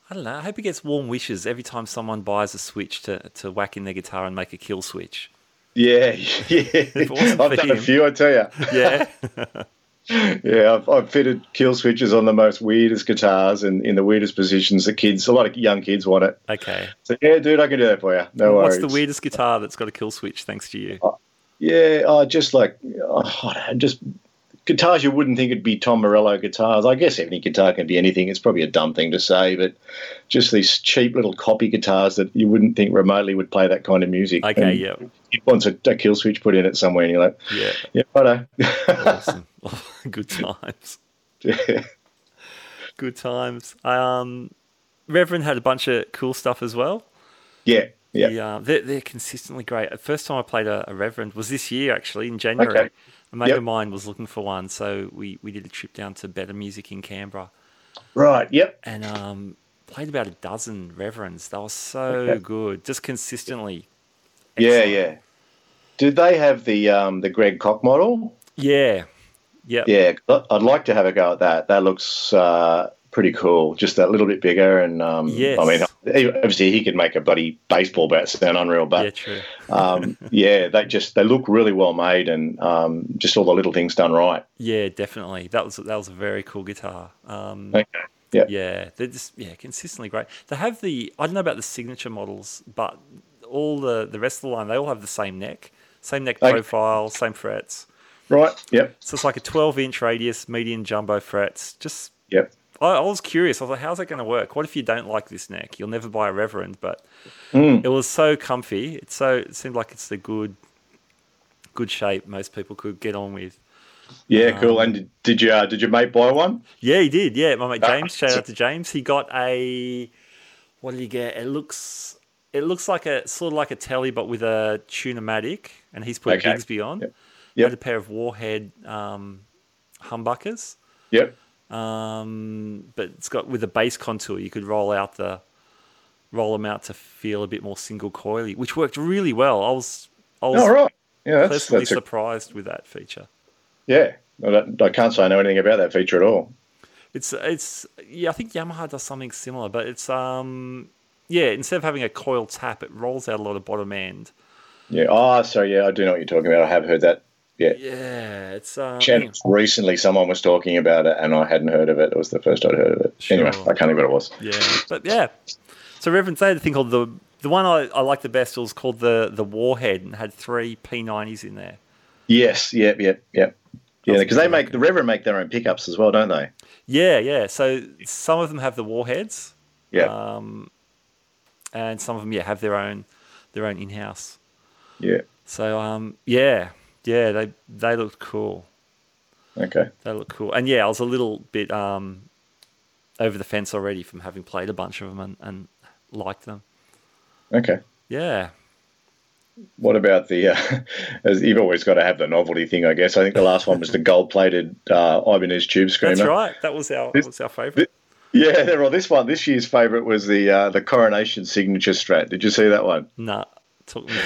I don't know. I hope he gets warm wishes every time someone buys a switch to to whack in their guitar and make a kill switch. Yeah, yeah. I've done him. a few. I tell you. Yeah. Yeah, I've, I've fitted kill switches on the most weirdest guitars and in the weirdest positions that kids, a lot of young kids want it. Okay. So, yeah, dude, I can do that for you. No What's worries. What's the weirdest guitar that's got a kill switch thanks to you? Uh, yeah, uh, just like, uh, just guitars you wouldn't think it'd be Tom Morello guitars. I guess any guitar can be anything. It's probably a dumb thing to say, but just these cheap little copy guitars that you wouldn't think remotely would play that kind of music. Okay, and yeah. It wants a, a kill switch put in it somewhere and you're like, yeah, yeah, righto. Awesome. Good times. Yeah. Good times. Um, Reverend had a bunch of cool stuff as well. Yeah. Yeah. The, uh, they're, they're consistently great. The first time I played a, a Reverend was this year, actually, in January. Okay. A mate yep. of mine was looking for one, so we, we did a trip down to Better Music in Canberra. Right, yep. And um, played about a dozen Reverends. They were so okay. good, just consistently. Excellent. Yeah, yeah. Did they have the um, the Greg Koch model? Yeah. Yep. Yeah, I'd like to have a go at that. That looks uh, pretty cool, just that little bit bigger. And um, yes. I mean, obviously he could make a bloody baseball bat sound unreal, but yeah, true. um, yeah, they just they look really well made, and um, just all the little things done right. Yeah, definitely. That was that was a very cool guitar. Um, okay. Yeah, yeah, they're just yeah consistently great. They have the I don't know about the signature models, but all the the rest of the line they all have the same neck, same neck okay. profile, same frets. Right, yep. So it's like a twelve-inch radius, median jumbo frets. Just, yep. I, I was curious. I was like, how's that going to work? What if you don't like this neck? You'll never buy a Reverend, but mm. it was so comfy. It's so it seemed like it's the good, good shape most people could get on with. Yeah, um, cool. And did, did you uh, did your mate buy one? Yeah, he did. Yeah, my mate James. Shout out to James. He got a. What did he get? It looks it looks like a sort of like a Telly, but with a Tune-O-Matic, and he's put okay. Bigsby on. Yep. Yep. Had a pair of Warhead um, humbuckers. Yep. Um, but it's got with a bass contour, you could roll out the, roll them out to feel a bit more single coily, which worked really well. I was, I was oh, right. yeah, that's, personally that's a, surprised with that feature. Yeah, I can't say I know anything about that feature at all. It's it's yeah, I think Yamaha does something similar, but it's um yeah, instead of having a coil tap, it rolls out a lot of bottom end. Yeah. Oh, so yeah, I do know what you're talking about. I have heard that. Yeah, yeah. It's um, anyway. Recently someone was talking about it and I hadn't heard of it. It was the first I'd heard of it. Sure. Anyway, I can't think what it was. Yeah, but yeah. So Reverend, they had a thing called the the one I, I liked the best was called the the Warhead and had three P ninety s in there. Yes, yep, yep, yep. Yeah, because they make the Reverend make their own pickups as well, don't they? Yeah, yeah. So some of them have the Warheads. Yeah. Um, and some of them yeah have their own their own in house. Yeah. So um yeah. Yeah, they they looked cool. Okay. They looked cool. And, yeah, I was a little bit um, over the fence already from having played a bunch of them and, and liked them. Okay. Yeah. What about the uh, – you've always got to have the novelty thing, I guess. I think the last one was the gold-plated uh, Ibanez Tube Screamer. That's right. That was our, this, that was our favourite. Yeah, well, this one, this year's favourite was the uh, the Coronation Signature Strat. Did you see that one? No. Nah.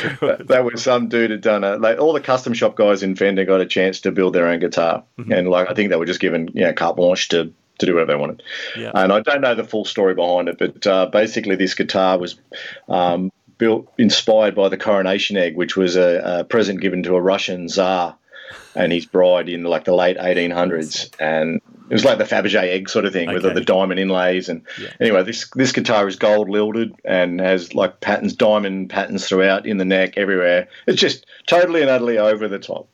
That, that was some dude had done it. Like all the custom shop guys in Fender got a chance to build their own guitar, mm-hmm. and like I think they were just given you know carte blanche to, to do whatever they wanted. Yeah. And I don't know the full story behind it, but uh, basically this guitar was um, built inspired by the coronation egg, which was a, a present given to a Russian Tsar and his bride in like the late eighteen hundreds, and it was like the Fabergé egg sort of thing okay. with all the diamond inlays. And yeah. anyway, this this guitar is gold lilted and has like patterns, diamond patterns throughout in the neck everywhere. It's just totally and utterly over the top.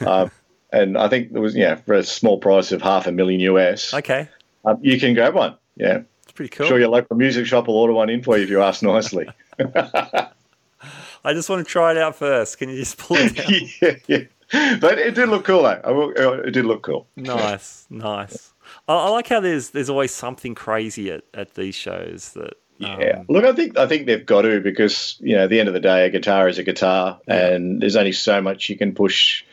uh, and I think there was, yeah, for a small price of half a million U S. Okay. Um, you can grab one. Yeah. It's pretty cool. I'm sure your local music shop will order one in for you if you ask nicely. I just want to try it out first. Can you just pull it down? yeah, yeah. But it did look cool, though. I will, it did look cool. Nice, nice. I, I like how there's there's always something crazy at, at these shows. That um... yeah. Look, I think I think they've got to, because you know at the end of the day, a guitar is a guitar, yeah. and there's only so much you can push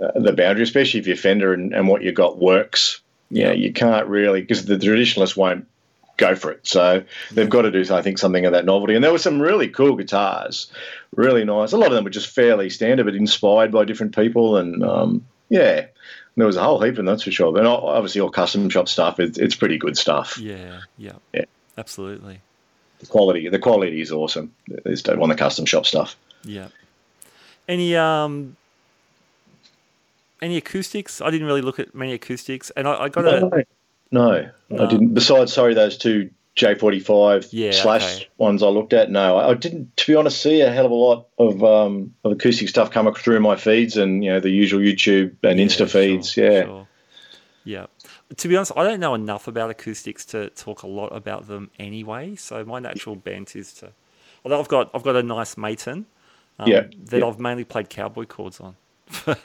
uh, the boundary, especially if your Fender and, and what you got works. You yeah, know, you can't really, because the traditionalists won't go for it. So they've got to do, I think, something of that novelty. And there were some really cool guitars, really nice. A lot of them were just fairly standard, but inspired by different people. And, um, yeah, and there was a whole heap of them, that's for sure. But obviously all custom shop stuff, it's, it's pretty good stuff. Yeah, yeah, yeah, absolutely. The quality the quality is awesome. They just don't want the custom shop stuff. Yeah. Any um, any acoustics? I didn't really look at many acoustics. And I, I got no, a... No, no, I didn't. Besides, sorry, those two J forty-five yeah, slash okay. ones I looked at, no. I didn't, to be honest, see a hell of a lot of um, of acoustic stuff come through my feeds and, you know, the usual YouTube and yeah, Insta sure, feeds. Yeah. Sure. Yeah. To be honest, I don't know enough about acoustics to talk a lot about them anyway, so my natural bent is to... Although I've got I've got a nice Maton um, yeah, that yeah. I've mainly played cowboy chords on.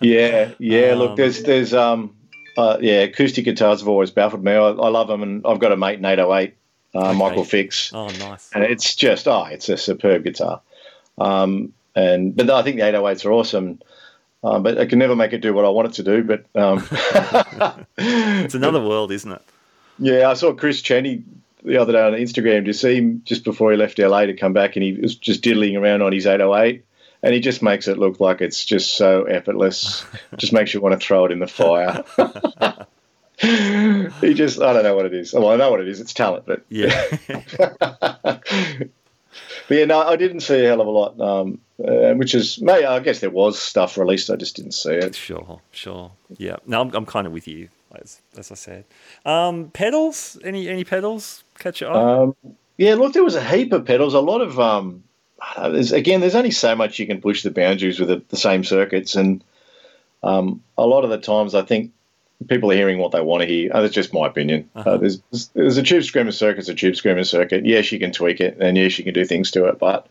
yeah, yeah. Um, look, there's... there's um. Uh, yeah, acoustic guitars have always baffled me. I, I love them, and I've got a Mate eight oh eight, uh, okay. Michael Fix. Oh, nice. And it's just, oh, it's a superb guitar. Um, and But I think the eight oh eights are awesome, uh, but I can never make it do what I want it to do. But um, it's another world, isn't it? Yeah, I saw Chris Cheney the other day on Instagram. Did you see him just before he left L A to come back, and he was just diddling around on his eight oh eight? And he just makes it look like it's just so effortless. Just makes you want to throw it in the fire. He just, I don't know what it is. Well, I know what it is. It's talent, but. Yeah. But yeah, no, I didn't see a hell of a lot, um, uh, which is, maybe, I guess there was stuff released. I just didn't see it. Sure, sure. Yeah. No, I'm, I'm kind of with you, as, as I said. Um, pedals? Any any pedals catch your eye? Um, yeah, look, there was a heap of pedals. A lot of. Um, Uh, there's, again, there's only so much you can push the boundaries with the, the same circuits, and um, a lot of the times I think people are hearing what they want to hear. Oh, that's just my opinion. Uh-huh. Uh, there's, there's a tube screamer circuit's a tube screamer circuit. Yes, you can tweak it, and yes, you can do things to it. But,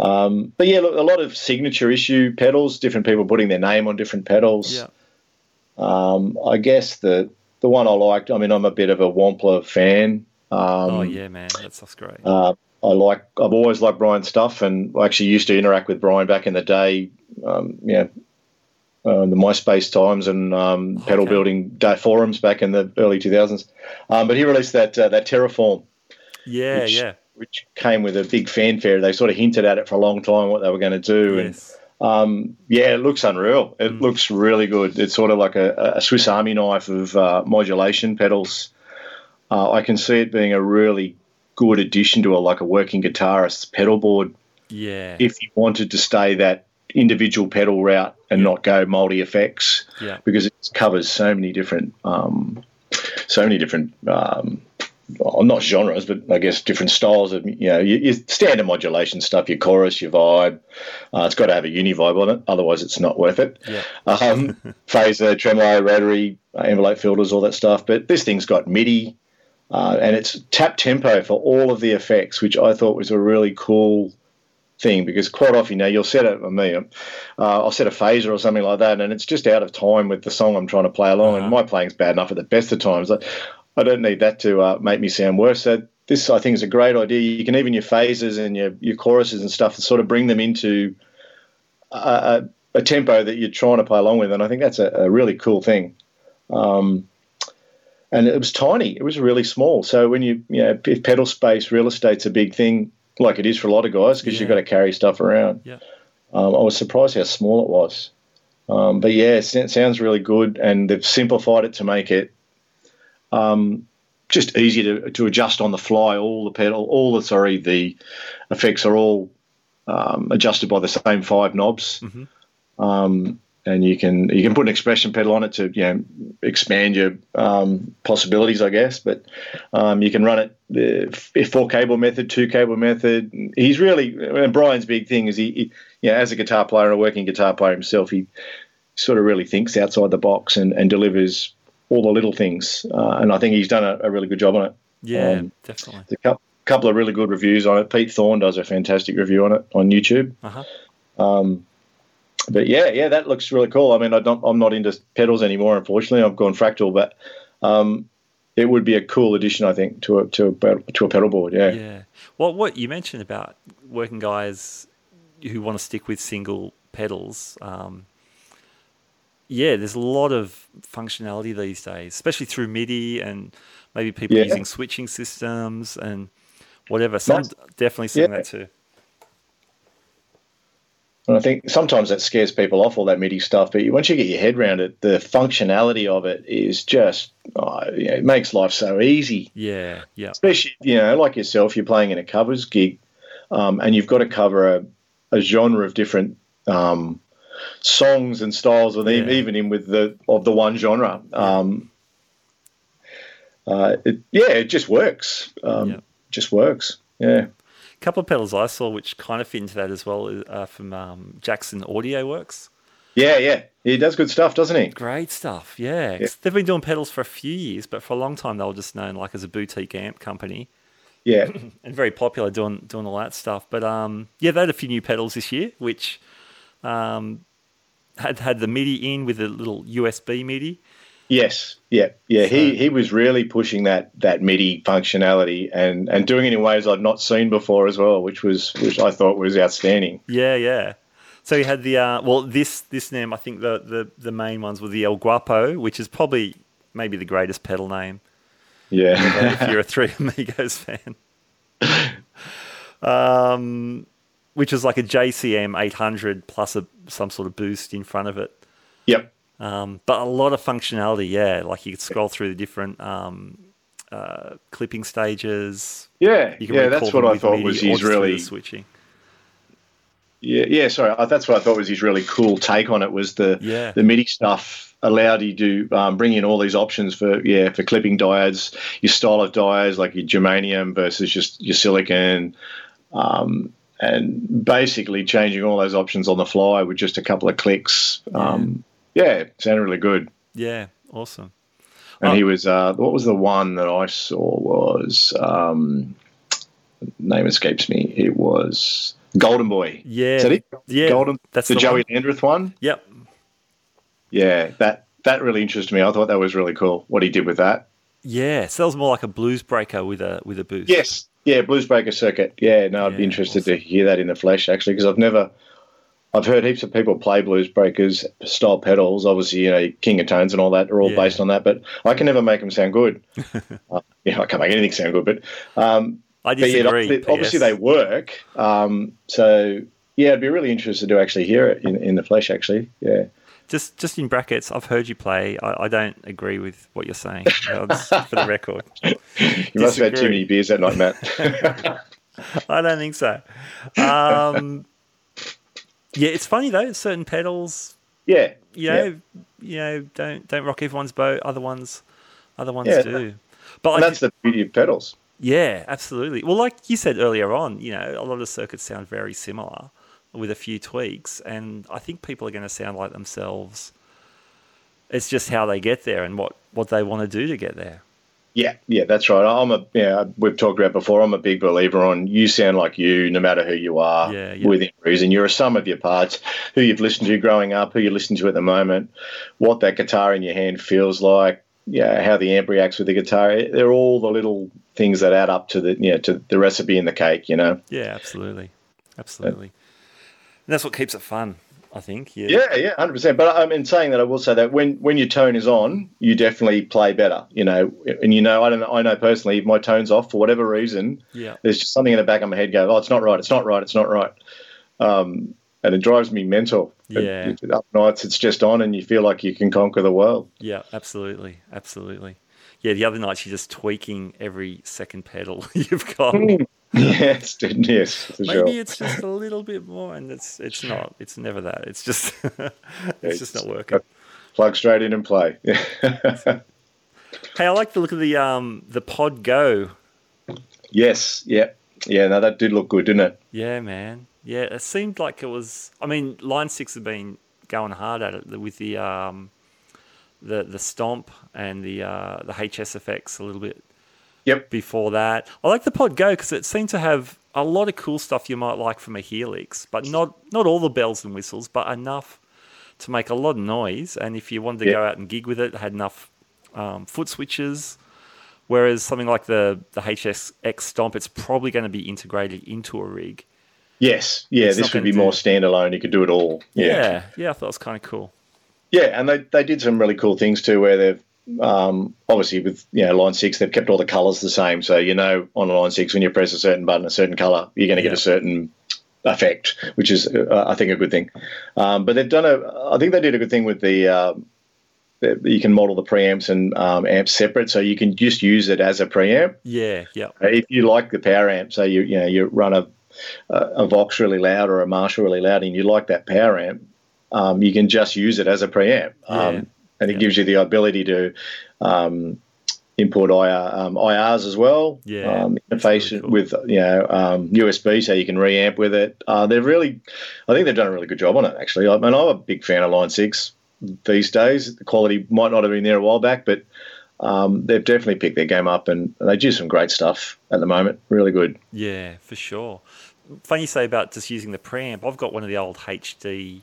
um, but yeah, look, a lot of signature issue pedals, different people putting their name on different pedals. Yeah. Um, I guess the, the one I liked, I mean, I'm a bit of a Wampler fan. Um, oh, yeah, man, that stuff's great. Uh, I like. I've always liked Brian's stuff, and I actually used to interact with Brian back in the day. Um, yeah, uh, the MySpace times and um, okay. pedal building day forums back in the early two thousands. Um, but he released that uh, that Terraform. Yeah, which, yeah. Which came with a big fanfare. They sort of hinted at it for a long time what they were going to do, yes. and um, yeah, it looks unreal. It mm. looks really good. It's sort of like a, a Swiss Army knife of uh, modulation pedals. Uh, I can see it being a really good addition to a like a working guitarist's pedal board. Yeah. If you wanted to stay that individual pedal route and yeah. not go multi effects. Yeah. Because it covers so many different um so many different um well, not genres, but I guess different styles of you know, your, your standard modulation stuff, your chorus, your vibe. Uh, it's got to have a uni vibe on it, otherwise it's not worth it. Yeah. Um phaser, tremolo, rotary, envelope filters, all that stuff. But this thing's got MIDI. Uh, and it's tap tempo for all of the effects, which I thought was a really cool thing because quite often now you'll set it, I mean, uh, I'll set a phaser or something like that, and it's just out of time with the song I'm trying to play along. Uh-huh. And my playing's bad enough at the best of times. I, I don't need that to uh, make me sound worse. So this, I think, is a great idea. You can even your phasers and your, your choruses and stuff sort of bring them into a, a, a tempo that you're trying to play along with, and I think that's a, a really cool thing. Um And it was tiny. It was really small. So when you, you know, if pedal space, real estate's a big thing, like it is for a lot of guys, because yeah. you've got to carry stuff around. Yeah. Um, I was surprised how small it was. Um, but yeah, it, it sounds really good, and they've simplified it to make it um, just easy to to adjust on the fly. All the pedal, all the sorry, the effects are all um, adjusted by the same five knobs. Mm-hmm. Um, And you can you can put an expression pedal on it to you know expand your um, possibilities, I guess. But um, you can run it the four cable method, two cable method. He's really and Brian's big thing is he, he you know, as a guitar player, a working guitar player himself, he sort of really thinks outside the box and, and delivers all the little things. Uh, and I think he's done a, a really good job on it. Yeah, um, definitely. There's a couple, couple of really good reviews on it. Pete Thorne does a fantastic review on it on YouTube. Uh-huh. Um, but, yeah, yeah, that looks really cool. I mean, I don't, I'm not into pedals anymore, unfortunately. I've gone fractal, but um, it would be a cool addition, I think, to a, to a, to a pedal board, yeah. Yeah. Well, what you mentioned about working guys who want to stick with single pedals, um, yeah, there's a lot of functionality these days, especially through MIDI and maybe people yeah. using switching systems and whatever. So nice. I'm definitely seeing yeah. that too. And I think sometimes that scares people off, all that MIDI stuff. But once you get your head around it, the functionality of it is just, oh, you know, it makes life so easy. Yeah, yeah. Especially, you know, like yourself, you're playing in a covers gig um, and you've got to cover a, a genre of different um, songs and styles, with yeah. even in with the of the one genre. Um, uh, it, yeah, it just works. Um, yeah. Just works, yeah. A couple of pedals I saw which kind of fit into that as well are from um, Jackson Audio Works. Yeah, yeah. He does good stuff, doesn't he? Great stuff, yeah. yeah. They've been doing pedals for a few years, but for a long time they were just known like as a boutique amp company. Yeah. And very popular doing doing all that stuff. But, um, yeah, they had a few new pedals this year, which um, had had the MIDI in with a little U S B MIDI. Yes, yeah, yeah. So, he he was really pushing that that MIDI functionality and, and doing it in ways I'd not seen before as well, which was which I thought was outstanding. Yeah, yeah. So he had the uh, well, this this name I think the, the, the main ones were the El Guapo, which is probably maybe the greatest pedal name. Yeah, if you're a Three Amigos fan, um, which is like a J C M eight hundred plus a some sort of boost in front of it. Yep. Um, but a lot of functionality, yeah. Like you could scroll through the different um, uh, clipping stages. Yeah, you can yeah. That's what I thought was his really switching. Yeah, yeah. Sorry, that's what I thought was his really cool take on it. Was the yeah. the MIDI stuff allowed you to um, bring in all these options for yeah for clipping diodes, your style of diodes, like your germanium versus just your silicon. Um, and basically changing all those options on the fly with just a couple of clicks. Um, yeah. Yeah, it sounded really good. Yeah, awesome. And oh. he was, uh, what was the one that I saw was, um, name escapes me, it was Golden Boy. Yeah. Is that it? Yeah. Golden, that's the, the Joey one. Landreth one? Yep. Yeah, that, that really interested me. I thought that was really cool, what he did with that. Yeah, so that was more like a blues breaker with a with a boost. Yes, yeah, blues breaker circuit. Yeah, no, I'd yeah, be interested awesome. to hear that in the flesh, actually, because I've never... I've heard heaps of people play blues breakers style pedals. Obviously, you know, King of Tones and all that are all yeah. based on that. But I can never make them sound good. uh, yeah, I can't make anything sound good. But um, I disagree. But yeah, obviously, P S they work. Um, so yeah, I'd be really interested to actually hear it in, in the flesh. Actually, yeah. Just just in brackets, I've heard you play. I, I don't agree with what you're saying. For the record, you disagree. Must have had too many beers that night, Matt. I don't think so. Um, Yeah, it's funny though. Certain pedals, yeah, you know, yeah. you know, don't don't rock everyone's boat. Other ones, other ones yeah, do. But like, that's the beauty of pedals. Yeah, absolutely. Well, like you said earlier on, you know, a lot of circuits sound very similar with a few tweaks, and I think people are going to sound like themselves. It's just how they get there and what, what they want to do to get there. Yeah, yeah, that's right. I'm a yeah. We've talked about before. I'm a big believer on you sound like you, no matter who you are, yeah, yeah. within reason. You're a sum of your parts. Who you've listened to growing up, who you listen to at the moment, what that guitar in your hand feels like, yeah, how the amp reacts with the guitar. They're all the little things that add up to the you know, to the recipe in the cake. You know. Yeah, absolutely, absolutely. And that's what keeps it fun, I think. Yeah, yeah, yeah, one hundred percent. But I mean, saying that, I will say that when, when your tone is on, you definitely play better, you know. And, you know, I don't I know personally, if my tone's off for whatever reason, yeah. there's just something in the back of my head going, oh, it's not right, it's not right, it's not right. Um, and it drives me mental. Yeah. It, up nights, it's just on and you feel like you can conquer the world. Yeah, absolutely, absolutely. Yeah, the other nights you're just tweaking every second pedal you've got. Yes, yes. Maybe sure. It's just a little bit more, and it's it's not. It's never that. It's just it's, yeah, it's just not working. Plug straight in and play. Hey, I like the look of the um the Pod Go. Yes, yeah, yeah. No, that did look good, didn't it? Yeah, man. Yeah, it seemed like it was. I mean, Line Six had been going hard at it with the um, the the stomp and the uh, the H S effects a little bit. Yep. Before that, I like the Pod Go because it seemed to have a lot of cool stuff you might like from a Helix, but not not all the bells and whistles, but enough to make a lot of noise. And if you wanted to yep. go out and gig with it, it had enough um, foot switches. Whereas something like the the H X Stomp, it's probably going to be integrated into a rig. Yes, yeah, it's this would be do... more standalone. You could do it all. Yeah, yeah, yeah I thought it was kind of cool. Yeah, and they, they did some really cool things too, where they've um, obviously with you know Line Six, they've kept all the colours the same. So you know on a Line Six, when you press a certain button, a certain colour, you're going to yeah. get a certain effect, which is uh, I think a good thing. Um, but they've done a, I think they did a good thing with the. Uh, You can model the preamps and um, amps separate, so you can just use it as a preamp. Yeah, yeah. If you like the power amp, so you you know you run a a Vox really loud or a Marshall really loud, and you like that power amp, um, you can just use it as a preamp, um, yeah. and it yeah. gives you the ability to um, import I R, um, I Rs as well. Yeah, um, interface really cool. with you know um, U S B, so you can reamp with it. Uh, they've really, I think they've done a really good job on it actually. I mean, I'm a big fan of Line Six. These days, the quality might not have been there a while back, but um, they've definitely picked their game up and, and they do some great stuff at the moment. Really good. Yeah, for sure. Funny you say about just using the preamp. I've got one of the old H D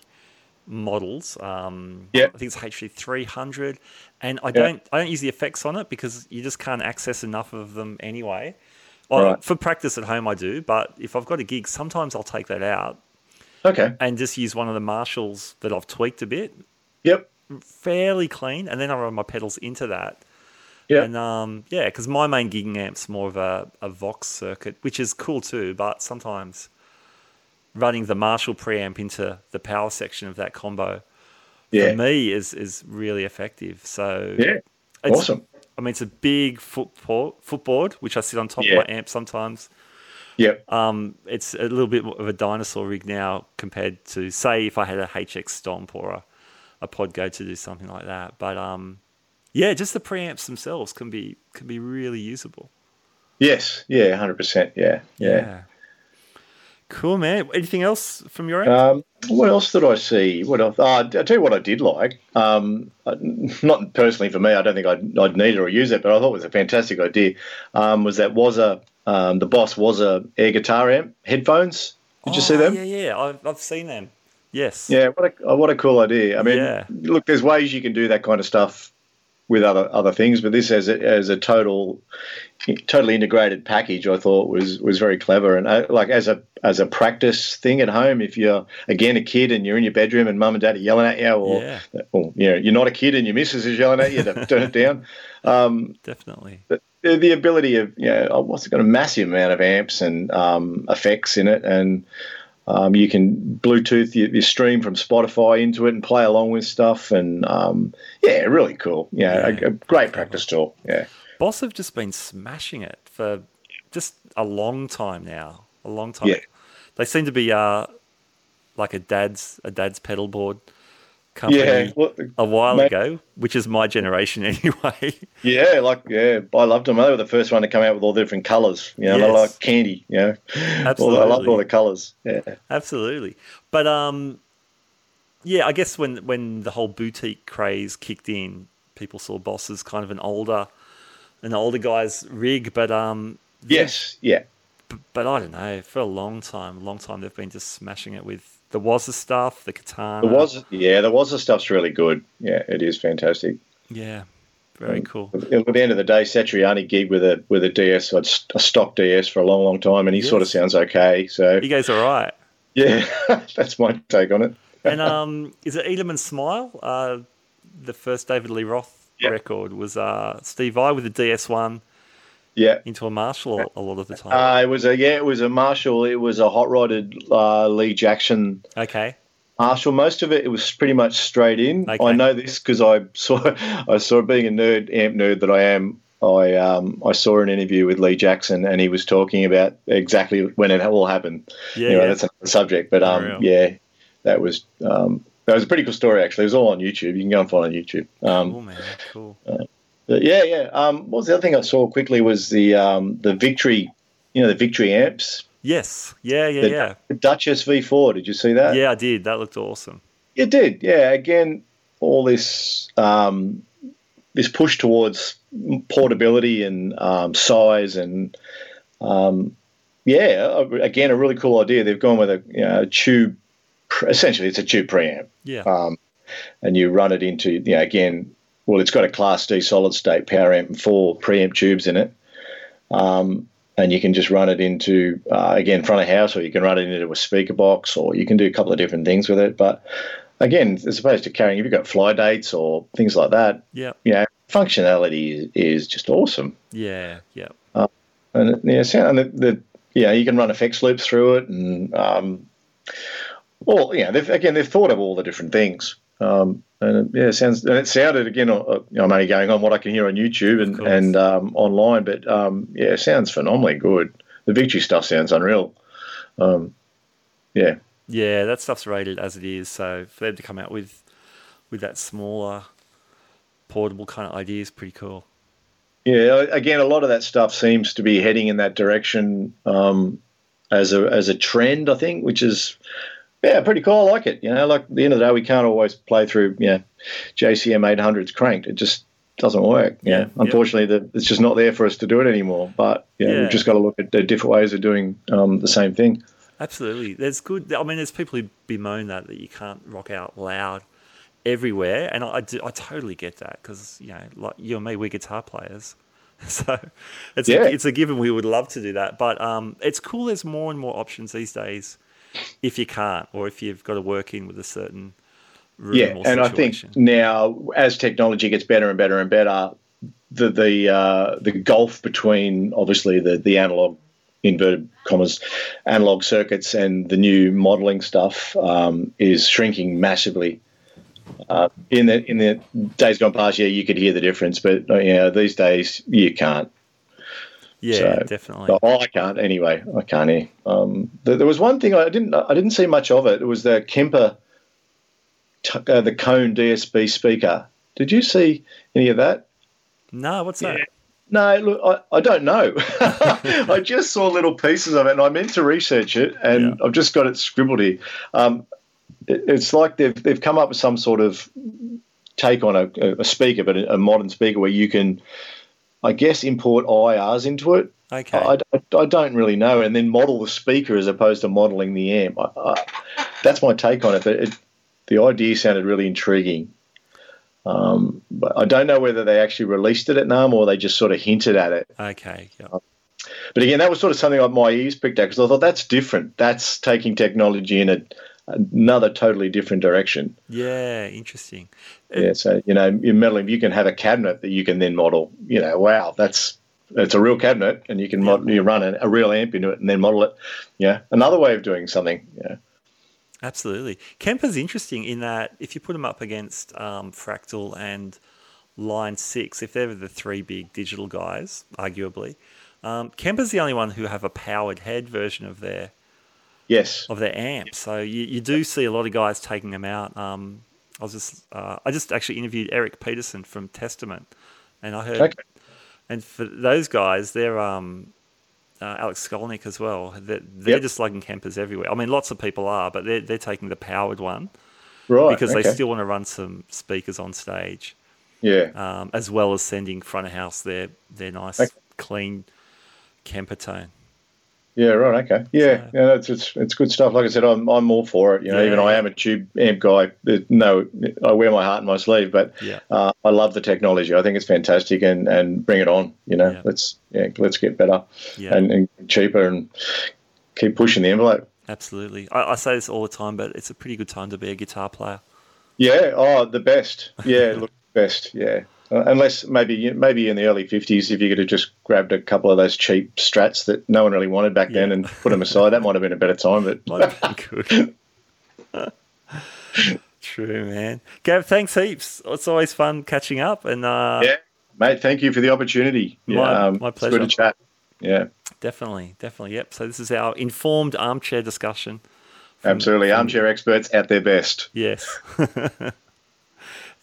models. Um, yeah, I think it's H D three hundred, and I don't yeah. I don't use the effects on it because you just can't access enough of them anyway. Well, right. For practice at home, I do, but if I've got a gig, sometimes I'll take that out. Okay. And just use one of the Marshalls that I've tweaked a bit. Yep. Fairly clean. And then I run my pedals into that. Yeah. And um, yeah, because my main gigging amp's more of a, a Vox circuit, which is cool too, but sometimes running the Marshall preamp into the power section of that combo yeah. for me is, is really effective. So yeah. It's, awesome. I mean, it's a big footboard, footboard which I sit on top yeah. of my amp sometimes. Yeah. Um, it's a little bit of a dinosaur rig now compared to, say, if I had a H X Stomp or a a Pod Go to do something like that. But um, yeah, just the preamps themselves can be can be really usable. Yes, yeah, one hundred percent, yeah, yeah. yeah. Cool, man. Anything else from your end? Um, what else did I see? What else? Oh, I'll tell you what I did like. Um, not personally for me, I don't think I'd, I'd need it or use it, but I thought it was a fantastic idea, um, was that Wazza, um, the Boss Wazza air guitar amp headphones. Did oh, you see them? Yeah, yeah, I've, I've seen them. Yes. Yeah, what a what a cool idea. I mean, yeah. look, there's ways you can do that kind of stuff with other other things, but this as a, as a total, totally integrated package, I thought was was very clever. And uh, like as a as a practice thing at home, if you're again a kid and you're in your bedroom and mum and dad are yelling at you, or, yeah. or you know you're not a kid and your missus is yelling at you to turn it down. Um, Definitely. But, the ability of you know, what's got a massive amount of amps and um, effects in it and. Um, you can Bluetooth your, your stream from Spotify into it and play along with stuff. And, um, yeah, really cool. Yeah, yeah. A, a great practice tool. Yeah. Boss have just been smashing it for just a long time now, a long time. Yeah. They seem to be uh, like a dad's a dad's pedal board company yeah, well, a while mate, ago, which is my generation anyway. yeah, like, yeah, I loved them. They were the first one to come out with all the different colours, you know, yes. like candy, you know. Absolutely. I loved all the colours, yeah. Absolutely. But, um, yeah, I guess when, when the whole boutique craze kicked in, people saw Boss as kind of an older an older guy's rig, but... um, Yes, yeah. But, but I don't know, for a long time, long time they've been just smashing it with the Wazza stuff, the Katana. The Wazza, yeah, the Wazza stuff's really good. Yeah, it is fantastic. Yeah, very cool. At the end of the day, Satriani gigged with a with a D S, a stock D S for a long, long time, and he yes. sort of sounds okay. So he goes all right. Yeah, that's my take on it. And um, is it Edelman Smile? Uh, the first David Lee Roth yeah. record was uh, Steve Vai with a D S one. Yeah, into a Marshall a lot of the time. Uh, it was a yeah, it was a Marshall. It was a hot rodded uh, Lee Jackson. Okay. Marshall. Most of it, it was pretty much straight in. Okay. I know this because I saw I saw being a nerd amp nerd that I am. I um I saw an interview with Lee Jackson and he was talking about exactly when it all happened. Yeah, anyway, yeah. that's another subject. But um Unreal. yeah, that was um that was a pretty cool story actually. It was all on YouTube. You can go and find it on YouTube. Um, cool man, cool. Uh, Yeah, yeah. Um, what was the other thing I saw quickly was the um, the Victory, you know, the Victory amps. Yes. Yeah, yeah, the, yeah. The Duchess V four. Did you see that? Yeah, I did. That looked awesome. It did, yeah. Again, all this um, this push towards portability and um, size and um, yeah, again, a really cool idea. They've gone with a you know, tube. Essentially, it's a tube preamp. Yeah. Um, and you run it into you know again. Well, it's got a Class D solid state power amp and four preamp tubes in it. Um, and you can just run it into, uh, again, front of house, or you can run it into a speaker box, or you can do a couple of different things with it. But, again, as opposed to carrying, if you've got fly dates or things like that, yeah, you know, functionality is, is just awesome. Yeah, yeah. Uh, and, yeah, sound, and the, the, yeah, you can run effects loops through it. And, um, well, yeah, they've, again, they've thought of all the different things. Um, and it, yeah, it sounds and it sounded again. Uh, you know, I'm only going on what I can hear on YouTube and and um, online, but um, yeah, it sounds phenomenally good. The Victory stuff sounds unreal. Um, yeah, yeah, that stuff's rated as it is. So for them to come out with with that smaller, portable kind of idea is pretty cool. Yeah, again, a lot of that stuff seems to be heading in that direction um, as a as a trend, I think, which is. Yeah, pretty cool. I like it. You know, like at the end of the day, we can't always play through, you know, J C M eight hundreds cranked. It just doesn't work. Yeah. You know? Unfortunately, yep. the, it's just not there for us to do it anymore. But, you know, yeah, we've just got to look at the different ways of doing um, the same thing. Absolutely. There's good. I mean, there's people who bemoan that, that you can't rock out loud everywhere. And I, I, do, I totally get that because, you know, like you and me, we're guitar players. So it's, yeah. a, it's a given we would love to do that. But um, it's cool. There's more and more options these days. If you can't, or if you've got to work in with a certain room yeah, or situation. And I think now, as technology gets better and better and better, the the uh, the gulf between obviously the the analog inverted commas analog circuits and the new modelling stuff um, is shrinking massively. Uh, in the in the days gone past, yeah, you could hear the difference, but you know, these days you can't. Yeah, so, definitely. Oh, I can't. Anyway, I can't hear. Um, there, there was one thing I didn't. I didn't see much of it. It was the Kemper, t- uh, the Cone D S B speaker. Did you see any of that? No. What's yeah. that? No. Look, I, I don't know. I just saw little pieces of it, and I meant to research it, and yeah. I've just got it scribbled here. Um, it, it's like they've they've come up with some sort of take on a, a speaker, but a, a modern speaker where you can. I guess import I Rs into it. Okay. I, I, I don't really know. And then model the speaker as opposed to modelling the amp. I, I, that's my take on it. But it, the idea sounded really intriguing. Um, but I don't know whether they actually released it at NAMM or they just sort of hinted at it. Okay. Yep. Um, but again, that was sort of something like my ears picked up because I thought that's different. That's taking technology in a another totally different direction. Yeah, interesting. Yeah, so, you know, in meddling, you can have a cabinet that you can then model. You know, wow, that's it's a real cabinet and you can yeah. model, you run a, a real amp into it and then model it. Yeah, another way of doing something. Yeah, absolutely. Kemper's interesting in that if you put them up against um, Fractal and Line six, if they're the three big digital guys, arguably, um, Kemper's the only one who have a powered head version of their Yes. of their amp. So you, you do see a lot of guys taking them out. Um, I was just uh, I just actually interviewed Eric Peterson from Testament, and I heard, okay. and for those guys, they're um, uh, Alex Skolnick as well. They're, they're yep. just slugging Kempers everywhere. I mean, lots of people are, but they're they're taking the powered one, right? Because okay. they still want to run some speakers on stage, yeah. Um, as well as sending front of house their their nice okay. clean Kemper tone. Yeah, right, okay. Yeah, yeah, it's, it's it's good stuff. Like I said, I'm I'm all for it. You know, yeah. even I am a tube amp guy. No, I wear my heart on my sleeve, but yeah. uh, I love the technology. I think it's fantastic and, and bring it on, you know. Yeah. Let's yeah, let's get better yeah. and, and cheaper and keep pushing the envelope. Absolutely. I, I say this all the time, but it's a pretty good time to be a guitar player. Yeah, oh, the best. Yeah, look, best, yeah. Uh, unless maybe maybe in the early fifties, if you could have just grabbed a couple of those cheap Strats that no one really wanted back yeah. then and put them aside, that might have been a better time. But might have been good. True, man. Gav, thanks heaps. It's always fun catching up. And uh, yeah, mate, thank you for the opportunity. My, yeah, um, my pleasure. It's good to chat. Yeah, definitely, definitely. Yep. So this is our informed armchair discussion. From, Absolutely, from, armchair experts at their best. Yes.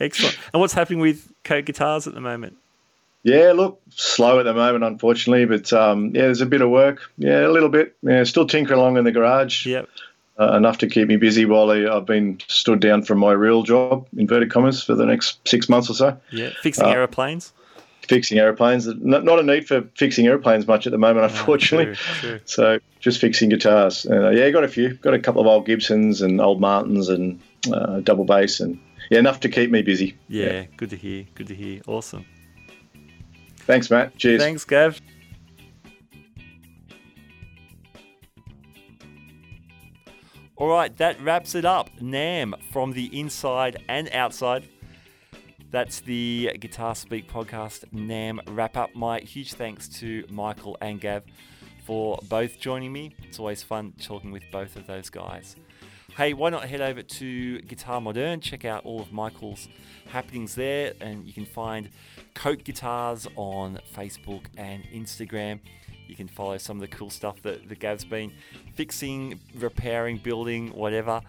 Excellent. And what's happening with Coat Guitars at the moment? Yeah, look, slow at the moment, unfortunately, but um, yeah, there's a bit of work. Yeah, a little bit. Yeah, still tinkering along in the garage. Yep. uh, enough to keep me busy while I've been stood down from my real job, inverted commas, for the next six months or so. Yeah, fixing uh, aeroplanes. Fixing aeroplanes. Not a need for fixing aeroplanes much at the moment, unfortunately. Oh, true, true. So just fixing guitars. Uh, yeah, got a few. Got a couple of old Gibsons and old Martins and uh, double bass and yeah, enough to keep me busy. Yeah, yeah, good to hear. Good to hear. Awesome. Thanks, Matt. Cheers. Thanks, Gav. All right, that wraps it up. NAMM from the inside and outside. That's the Guitar Speak podcast NAMM wrap up. My huge thanks to Michael and Gav for both joining me. It's always fun talking with both of those guys. Hey, why not head over to Guitar Moderne, check out all of Michael's happenings there, and you can find Coat Guitars on Facebook and Instagram. You can follow some of the cool stuff that, that Gav's been fixing, repairing, building, whatever.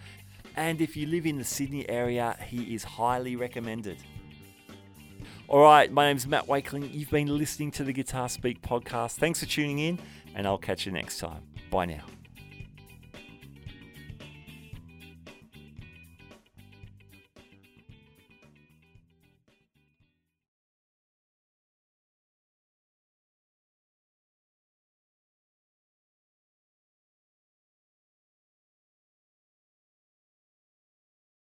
And if you live in the Sydney area, he is highly recommended. All right, my name's Matt Wakeling. You've been listening to the Guitar Speak podcast. Thanks for tuning in, and I'll catch you next time. Bye now.